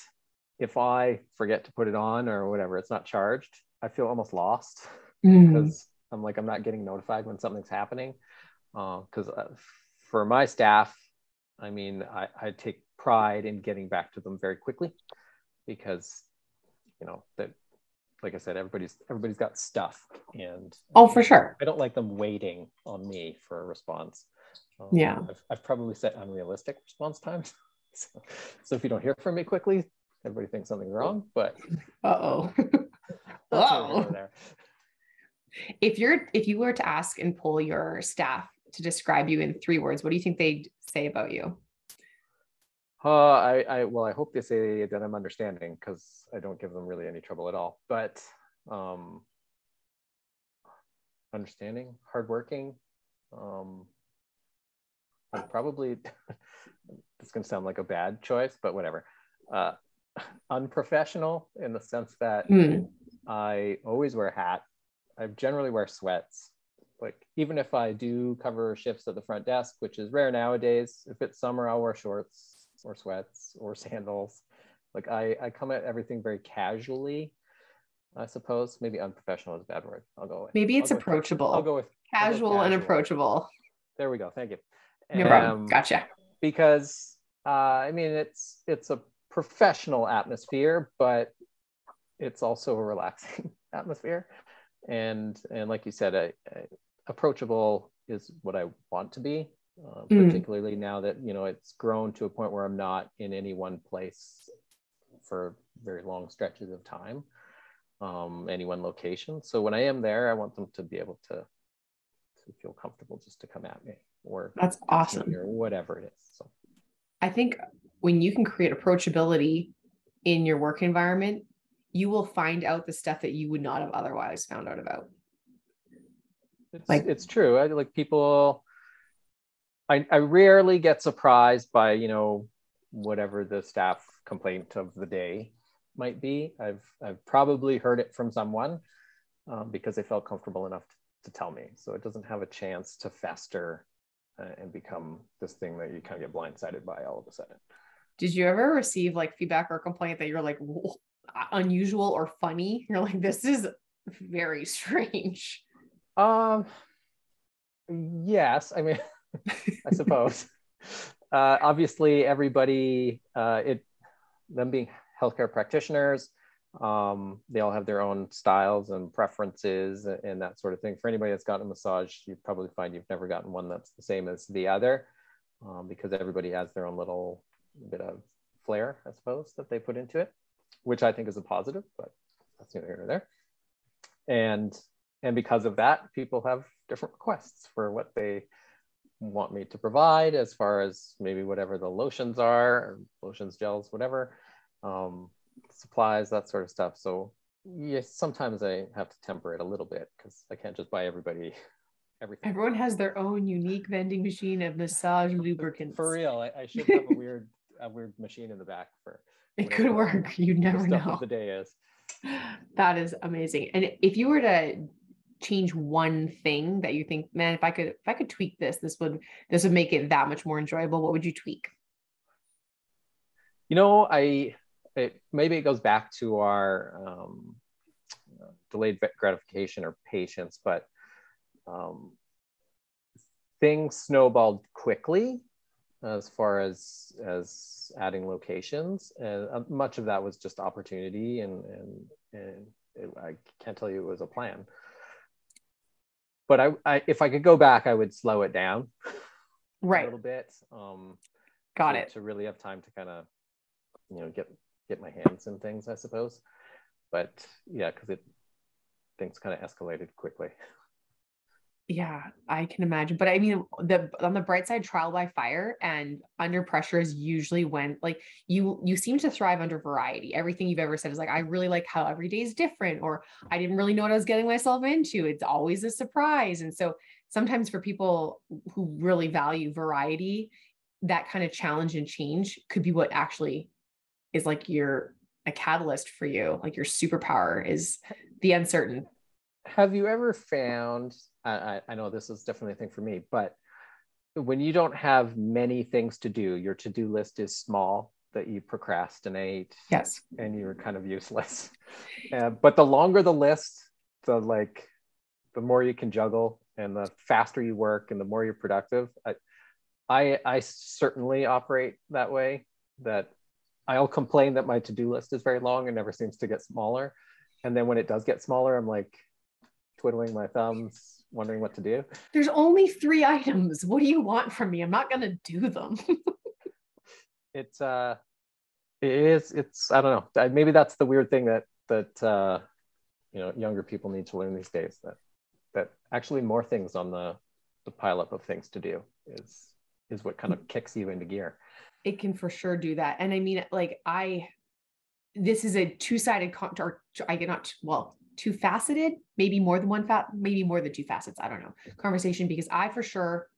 if I forget to put it on or whatever, it's not charged, I feel almost lost mm. because I'm like, I'm not getting notified when something's happening. Uh, Cause uh, for my staff, I mean, I, I take pride in getting back to them very quickly because, you know, that, like I said, everybody's, everybody's got stuff and oh, for sure. I don't like them waiting on me for a response. Um, yeah. I've, I've probably set unrealistic response times. So, so if you don't hear from me quickly, everybody thinks something's wrong, but uh-oh. Oh, if you're, if you were to ask and poll your staff to describe you in three words, what do you think they'd say about you? Uh, I, I, well, I hope they say that I'm understanding because I don't give them really any trouble at all, but, um, understanding, hardworking, um, I'd probably, it's going to sound like a bad choice, but whatever, uh, unprofessional in the sense that mm. I always wear a hat. I generally wear sweats. Like even if I do cover shifts at the front desk, which is rare nowadays, if it's summer, I'll wear shorts or sweats or sandals. Like I, I come at everything very casually, I suppose. Maybe unprofessional is a bad word. I'll go with. Maybe it's I'll approachable. With, I'll go with casual, I'll go with casual and approachable. There we go. Thank you. And, no problem. Gotcha. Because uh, I mean, it's it's a professional atmosphere, but it's also a relaxing atmosphere. And, and like you said, I, I, approachable is what I want to be, uh, mm. particularly now that, you know, it's grown to a point where I'm not in any one place for very long stretches of time, um, any one location. So when I am there, I want them to be able to, to feel comfortable just to come at me or that's awesome or whatever it is. So I think when you can create approachability in your work environment, you will find out the stuff that you would not have otherwise found out about. It's, like it's true. I like people, I, I rarely get surprised by, you know, whatever the staff complaint of the day might be. I've, I've probably heard it from someone um, because they felt comfortable enough to, to tell me. So it doesn't have a chance to fester uh, and become this thing that you kind of get blindsided by all of a sudden. Did you ever receive like feedback or complaint that you're like, whoa, unusual or funny? You're like, this is very strange. Um, yes. I mean, I suppose, uh, obviously everybody, uh, it, them being healthcare practitioners, um, they all have their own styles and preferences and, and that sort of thing. For anybody that's gotten a massage, you probably find you've never gotten one that's the same as the other, um, because everybody has their own little bit of flair, I suppose, that they put into it, which I think is a positive, but that's neither here nor there. And, and because of that, people have different requests for what they want me to provide as far as maybe whatever the lotions are, or lotions, gels, whatever, um, supplies, that sort of stuff. So yes, sometimes I have to temper it a little bit because I can't just buy everybody everything. Everyone has their own unique vending machine of massage lubricants. For real, I, I should have a weird, a weird machine in the back for it could work. You never know. The day is. That is amazing. And if you were to change one thing that you think, man, if I could, if I could tweak this, this would, this would make it that much more enjoyable. What would you tweak? You know, I, it, maybe it goes back to our um, delayed gratification or patience, but um, things snowballed quickly as far as, as adding locations. And uh, much of that was just opportunity. And, and, and it, I can't tell you it was a plan, but I, I, if I could go back, I would slow it down right a little bit. Um, Got to, it. To really have time to kind of, you know, get, get my hands in things, I suppose. But yeah, cause it, things kind of escalated quickly. Yeah, I can imagine. But I mean, the on the bright side, trial by fire and under pressure is usually when, like, you you seem to thrive under variety. Everything you've ever said is like, I really like how every day is different, or I didn't really know what I was getting myself into. It's always a surprise. And so sometimes for people who really value variety, that kind of challenge and change could be what actually is like your a catalyst for you. Like your superpower is the uncertain. Have you ever found, I, I know this is definitely a thing for me, but when you don't have many things to do, your to-do list is small, that you procrastinate? Yes. And you're kind of useless. Uh, but the longer the list, the like, the more you can juggle and the faster you work and the more you're productive. I, I, I certainly operate that way, that I'll complain that my to-do list is very long and never seems to get smaller. And then when it does get smaller, I'm like twiddling my thumbs, wondering what to do. There's only three items. What do you want from me? I'm not going to do them. it's, uh, it is, it's, I don't know. Maybe that's the weird thing that, that, uh, you know, younger people need to learn these days, that, that actually more things on the, the pileup of things to do is, is what kind of kicks you into gear. It can for sure do that. And I mean, like I, this is a two-sided, con- or I get not, well, two faceted, maybe more than one fat, maybe more than two facets. I don't know. Conversation, because I for sure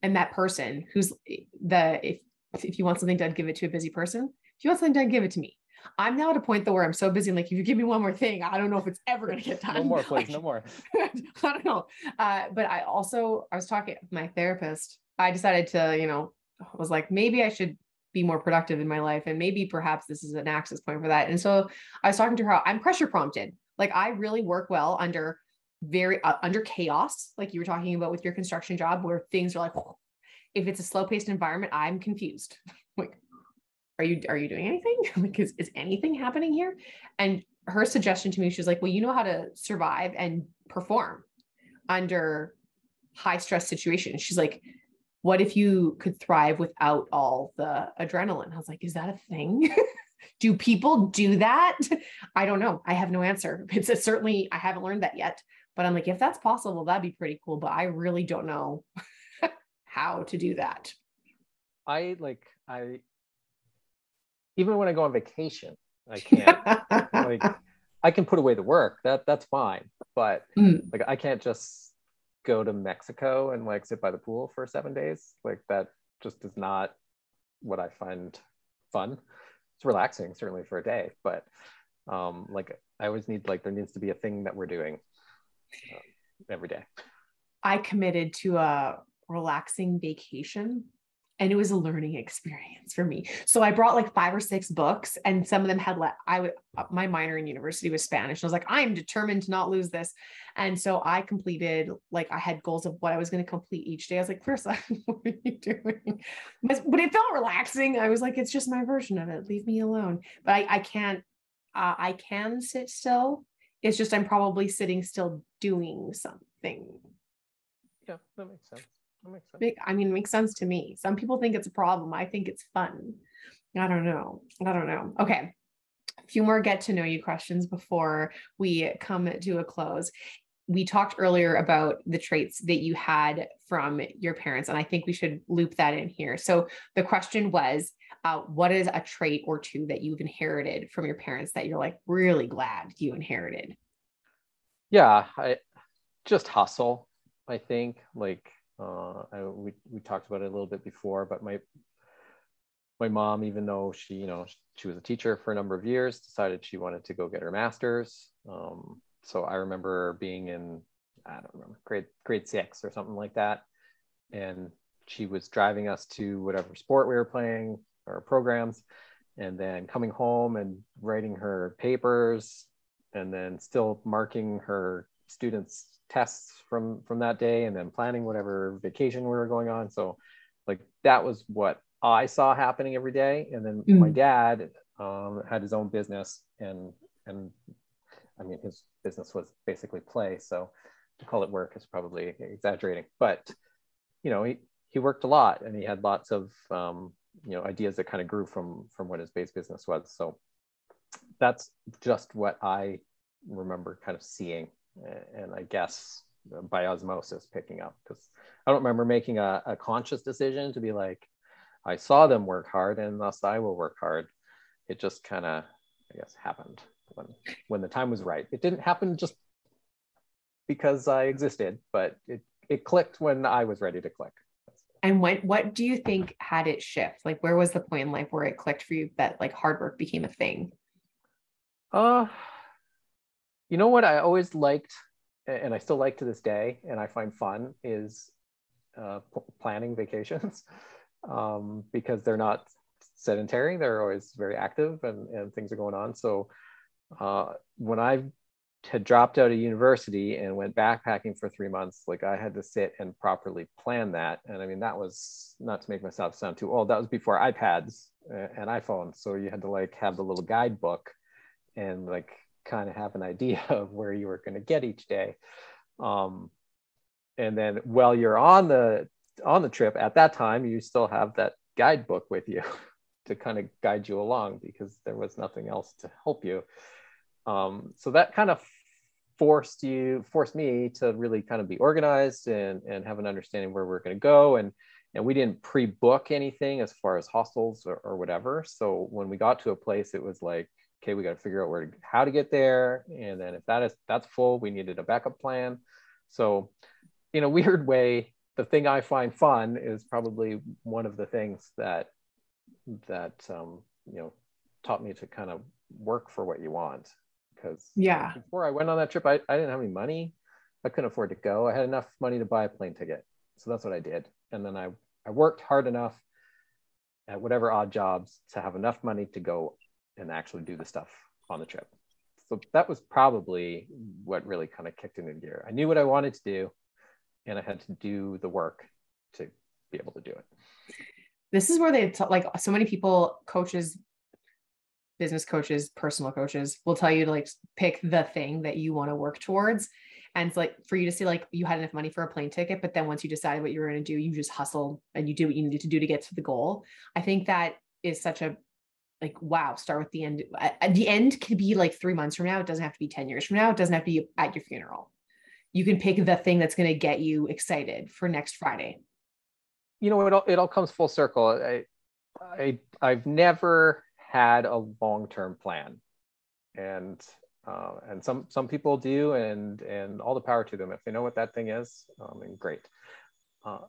am that person who's the, if, if you want something done, give it to a busy person. If you want something done, give it to me. I'm now at a point though where I'm so busy. I'm like, if you give me one more thing, I don't know if it's ever going to get done. No more, please, like, no more. I don't know. Uh, but I also, I was talking with my therapist. I decided to, you know, I was like, maybe I should be more productive in my life. And maybe perhaps this is an access point for that. And so I was talking to her, I'm pressure prompted. Like I really work well under very, uh, under chaos. Like you were talking about with your construction job where things are like, oh, if it's a slow paced environment, I'm confused. Like, are you, are you doing anything? Like, is, is anything happening here? And her suggestion to me, she was like, well, you know how to survive and perform under high stress situations. She's like, what if you could thrive without all the adrenaline? I was like, is that a thing? Do people do that? I don't know. I have no answer. It's a, certainly, I haven't learned that yet, but I'm like, if that's possible, that'd be pretty cool. But I really don't know how to do that. I like, I, even when I go on vacation, I can't, like, I can put away the work, that that's fine. But mm. like, I can't just go to Mexico and like sit by the pool for seven days. Like that just is not what I find fun. It's relaxing certainly for a day, but um like I always need, like there needs to be a thing that we're doing uh, every day. I committed to a relaxing vacation and it was a learning experience for me. So I brought like five or six books and some of them had let I would my minor in university was Spanish. I was like, I'm determined to not lose this. And so I completed, like I had goals of what I was going to complete each day. I was like, Clarissa, what are you doing? But it felt relaxing. I was like, it's just my version of it. Leave me alone. But I, I can't, uh, I can sit still. It's just, I'm probably sitting still doing something. Yeah, that makes sense. That makes sense. I mean, it makes sense to me. Some people think it's a problem. I think it's fun. I don't know. I don't know. Okay. A few more get to know you questions before we come to a close. We talked earlier about the traits that you had from your parents, and I think we should loop that in here. So the question was, uh, what is a trait or two that you've inherited from your parents that you're like really glad you inherited? Yeah, I just hustle, I think. Like, Uh, I, we, we talked about it a little bit before, but my, my mom, even though she, you know, she was a teacher for a number of years, decided she wanted to go get her master's. Um, so I remember being in, I don't remember, grade, grade six or something like that. And she was driving us to whatever sport we were playing or programs, and then coming home and writing her papers and then still marking her students' tests from from that day, and then planning whatever vacation we were going on. So like that was what I saw happening every day. And then mm. my dad um had his own business, and and I mean his business was basically play, so to call it work is probably exaggerating, but you know, he he worked a lot and he had lots of um you know ideas that kind of grew from from what his base business was. So that's just what I remember kind of seeing. And I guess by osmosis picking up, because I don't remember making a, a conscious decision to be like, I saw them work hard and thus I will work hard. It just kind of, I guess, happened when, when the time was right. It didn't happen just because I existed, but it, it clicked when I was ready to click. And when, what do you think had it shift? Like, where was the point in life where it clicked for you that like hard work became a thing? Uh, you know what I always liked, and I still like to this day, and I find fun, is uh, p- planning vacations. Um, because they're not sedentary, they're always very active, and, and things are going on. So uh, when I had dropped out of university and went backpacking for three months, like I had to sit and properly plan that. And I mean, that was, not to make myself sound too old, that was before iPads and iPhones. So you had to like have the little guidebook and like kind of have an idea of where you were going to get each day. Um, and then while you're on the on the trip at that time, you still have that guidebook with you to kind of guide you along, because there was nothing else to help you. Um, so that kind of forced you, forced me to really kind of be organized and, and have an understanding where we're going to go. And, and we didn't pre-book anything as far as hostels or, or whatever. So when we got to a place, it was like, okay, we got to figure out where, to, how to get there. And then if that is, that's full, we needed a backup plan. So in a weird way, the thing I find fun is probably one of the things that, that, um, you know, taught me to kind of work for what you want. Because yeah, before I went on that trip, I, I didn't have any money. I couldn't afford to go. I had enough money to buy a plane ticket. So that's what I did. And then I, I worked hard enough at whatever odd jobs to have enough money to go and actually do the stuff on the trip. So that was probably what really kind of kicked it into gear. I knew what I wanted to do, and I had to do the work to be able to do it. This is where they t- like so many people, coaches, business coaches, personal coaches will tell you to like pick the thing that you want to work towards. And it's like, for you to see, like, you had enough money for a plane ticket, but then once you decided what you were going to do, you just hustled and you do what you needed to do to get to the goal. I think that is such a, like, wow, start with the end. The end could be like three months from now. It doesn't have to be ten years from now. It doesn't have to be at your funeral. You can pick the thing that's going to get you excited for next Friday. You know, it all, it all comes full circle. I, I, I've never had a long-term plan, and, uh, and some, some people do, and, and all the power to them. If they know what that thing is, um, then great. Uh,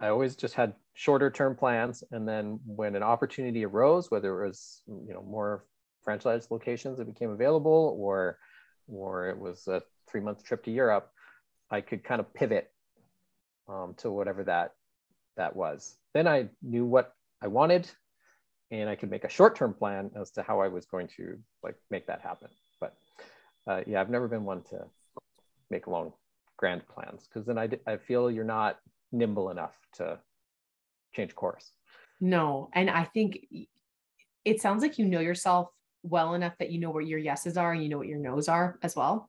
I always just had shorter term plans. And then when an opportunity arose, whether it was, you know, more franchise locations that became available, or, or it was a three month trip to Europe, I could kind of pivot um, to whatever that that was. Then I knew what I wanted, and I could make a short-term plan as to how I was going to like make that happen. But uh, yeah, I've never been one to make long, grand plans, because then I, I feel you're not nimble enough to change course. No, and I think it sounds like you know yourself well enough that you know what your yeses are and you know what your nos are as well.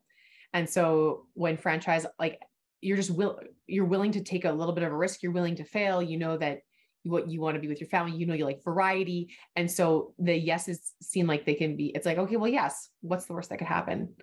And so when franchise, like you're just will, you're willing to take a little bit of a risk. You're willing to fail. You know that what you want to be with your family, you know, you like variety. And so the yeses seem like they can be, it's like, okay, well, yes, what's the worst that could happen?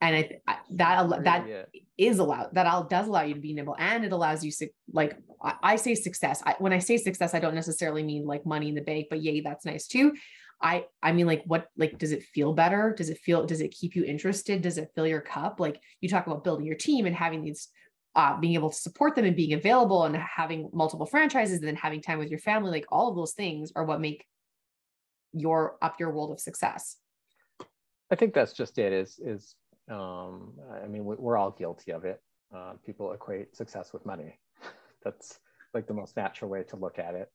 And I, I that, that yeah. is allowed, that all does allow you to be nimble, and it allows you to, like, I, I say success. I, when I say success, I don't necessarily mean like money in the bank, but yay, that's nice too. I, I mean, like, what, like, does it feel better? Does it feel, does it keep you interested? Does it fill your cup? Like, you talk about building your team and having these, uh, being able to support them and being available and having multiple franchises and then having time with your family. Like, all of those things are what make your, up your world of success. I think that's just it is, is, um, I mean, we're all guilty of it. Uh, people equate success with money. That's like the most natural way to look at it.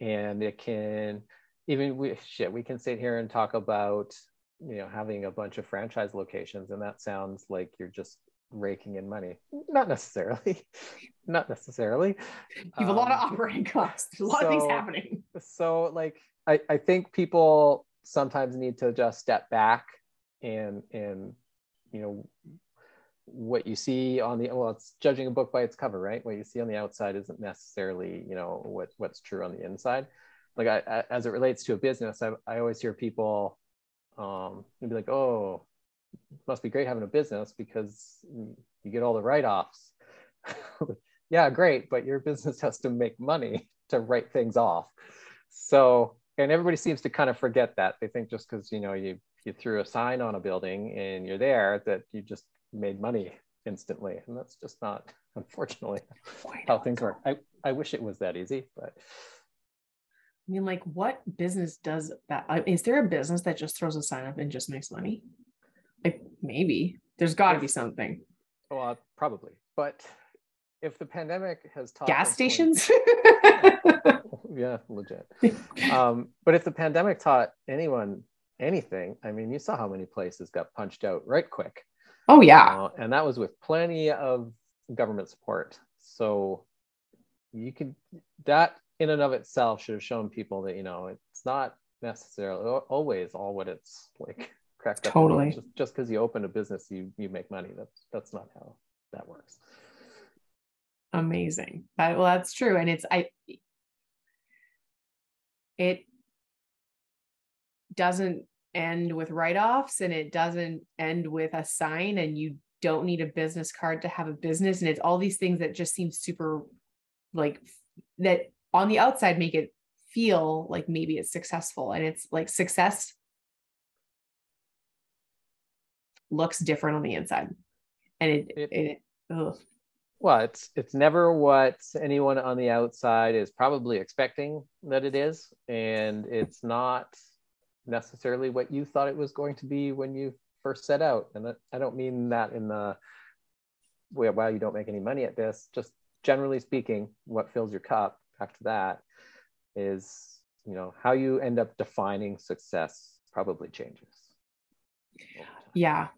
And it can, even we shit, we can sit here and talk about, you know, having a bunch of franchise locations, and that sounds like you're just raking in money. Not necessarily. Not necessarily. You have um, a lot of operating costs. A lot so, of things happening. So, like, I, I think people sometimes need to just step back and and you know what you see on the well, it's judging a book by its cover, right? What you see on the outside isn't necessarily, you know, what what's true on the inside. Like I, I, as it relates to a business, I, I always hear people um, be like, oh, it must be great having a business because you get all the write-offs. Yeah, great, but your business has to make money to write things off. So, and everybody seems to kind of forget that. They think just because, you know, you, you threw a sign on a building and you're there, that you just made money instantly. And that's just not, unfortunately, how things work. I, I wish it was that easy, but. I mean, like, what business does that? Is there a business that just throws a sign up and just makes money? Like, maybe. There's got to be something. Well, probably. But if the pandemic has taught gas stations. Yeah, legit. Um, but if the pandemic taught anyone anything, I mean, you saw how many places got punched out right quick. Oh, yeah. You know, and that was with plenty of government support. So you could, that in and of itself should have shown people that, you know, it's not necessarily always all what it's like cracked totally. Up. Totally. Just because you open a business, you you make money. That's, that's not how that works. Amazing. That, well, that's true. And it's, I, it doesn't end with write-offs, and it doesn't end with a sign, and you don't need a business card to have a business. And it's all these things that just seem super, like, that on the outside make it feel like maybe it's successful. And it's like, success looks different on the inside. And it, it, it ugh. Well, it's it's never what anyone on the outside is probably expecting that it is, and it's not necessarily what you thought it was going to be when you first set out. And that, I don't mean that in the well, wow, you don't make any money at this. Just generally speaking, what fills your cup after that is, you know, how you end up defining success probably changes. Yeah.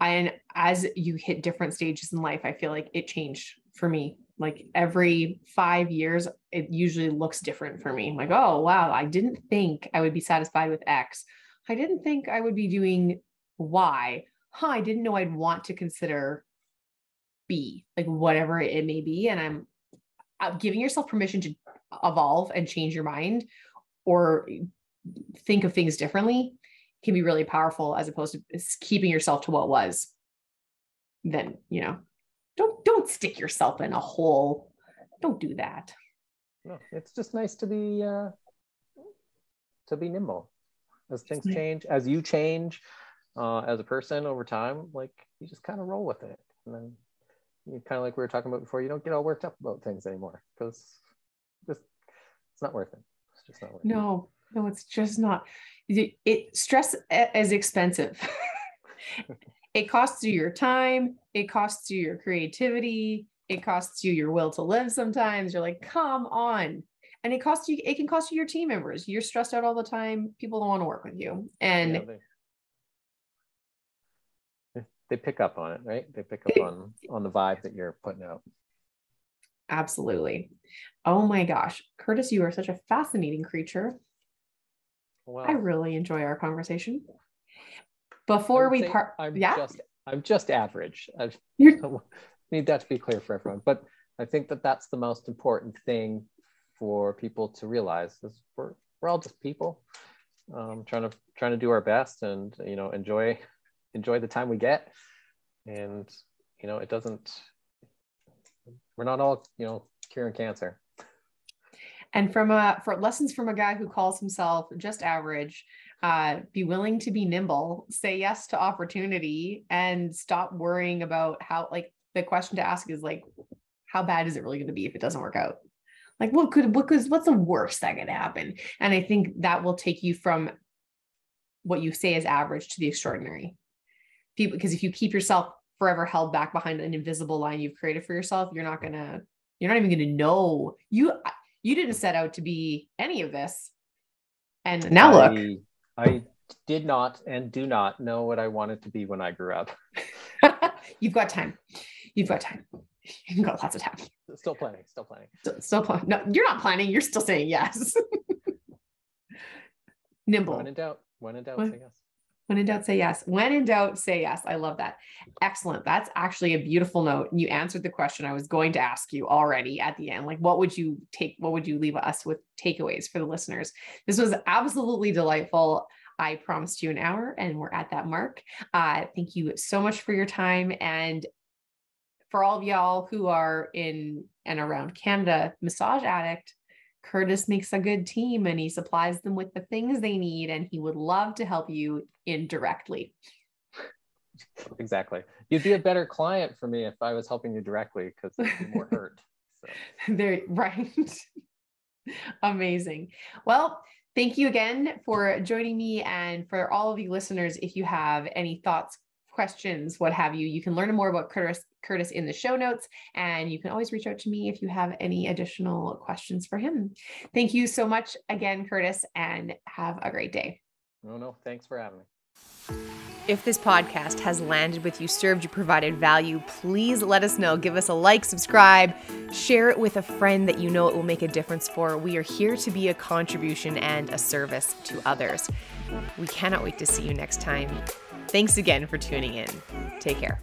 And as you hit different stages in life, I feel like it changed for me. Like every five years, it usually looks different for me. I'm like, oh, wow, I didn't think I would be satisfied with X. I didn't think I would be doing Y. Huh, I didn't know I'd want to consider B, like whatever it may be. And I'm, I'm giving yourself permission to evolve and change your mind or think of things differently can be really powerful, as opposed to keeping yourself to what was. Then, you know, don't, don't stick yourself in a hole. Don't do that. No, it's just nice to be, uh, to be nimble as things change, as you change, uh, as a person over time, like you just kind of roll with it. And then you kind of, like we were talking about before, you don't get all worked up about things anymore because just, it's not worth it. It's just not worth it. No. No, it's just not. It, it stress is expensive. It costs you your time. It costs you your creativity. It costs you your will to live. Sometimes you're like, come on. And it costs you, it can cost you your team members. You're stressed out all the time. People don't want to work with you. And yeah, they, they pick up on it, right? They pick up on, on the vibe that you're putting out. Absolutely. Oh my gosh. Kurtis, you are such a fascinating creature. Well, I really enjoy our conversation. Before we part, I'm yeah, just, I'm just average. I need that to be clear for everyone, but I think that that's the most important thing for people to realize is we're we're all just people, um, trying to trying to do our best, and you know, enjoy enjoy the time we get, and you know, it doesn't. We're not all you know curing cancer. And from a, for lessons from a guy who calls himself just average, uh, be willing to be nimble, say yes to opportunity, and stop worrying about how, like, the question to ask is like, how bad is it really going to be if it doesn't work out? Like, what could, what could, what's the worst that could happen? And I think that will take you from what you say is average to the extraordinary people. Because if you keep yourself forever held back behind an invisible line you've created for yourself, you're not going to, you're not even going to know you. You didn't set out to be any of this. And now look. I, I did not and do not know what I wanted to be when I grew up. You've got time. You've got time. You've got lots of time. Still planning. Still planning. Still, still planning. No, you're not planning. You're still saying yes. Nimble. When in doubt. When in doubt, when, say yes. When in doubt, say yes. When in doubt, say yes. I love that. Excellent. That's actually a beautiful note. You answered the question I was going to ask you already at the end. Like, what would you take? What would you leave us with takeaways for the listeners? This was absolutely delightful. I promised you an hour and we're at that mark. Uh, thank you so much for your time. And for all of y'all who are in and around Canada, Massage Addict, Kurtis makes a good team and he supplies them with the things they need, and he would love to help you indirectly. Exactly. You'd be a better client for me if I was helping you directly, because I'd be more hurt. So. There, right. Amazing. Well, thank you again for joining me. And for all of you listeners, if you have any thoughts, questions, what have you, you can learn more about Kurtis, Kurtis in the show notes. And you can always reach out to me if you have any additional questions for him. Thank you so much again, Kurtis, and have a great day. No, no, thanks for having me. If this podcast has landed with you, served you, provided value, please let us know. Give us a like, subscribe, share it with a friend that you know it will make a difference for. We are here to be a contribution and a service to others. We cannot wait to see you next time. Thanks again for tuning in. Take care.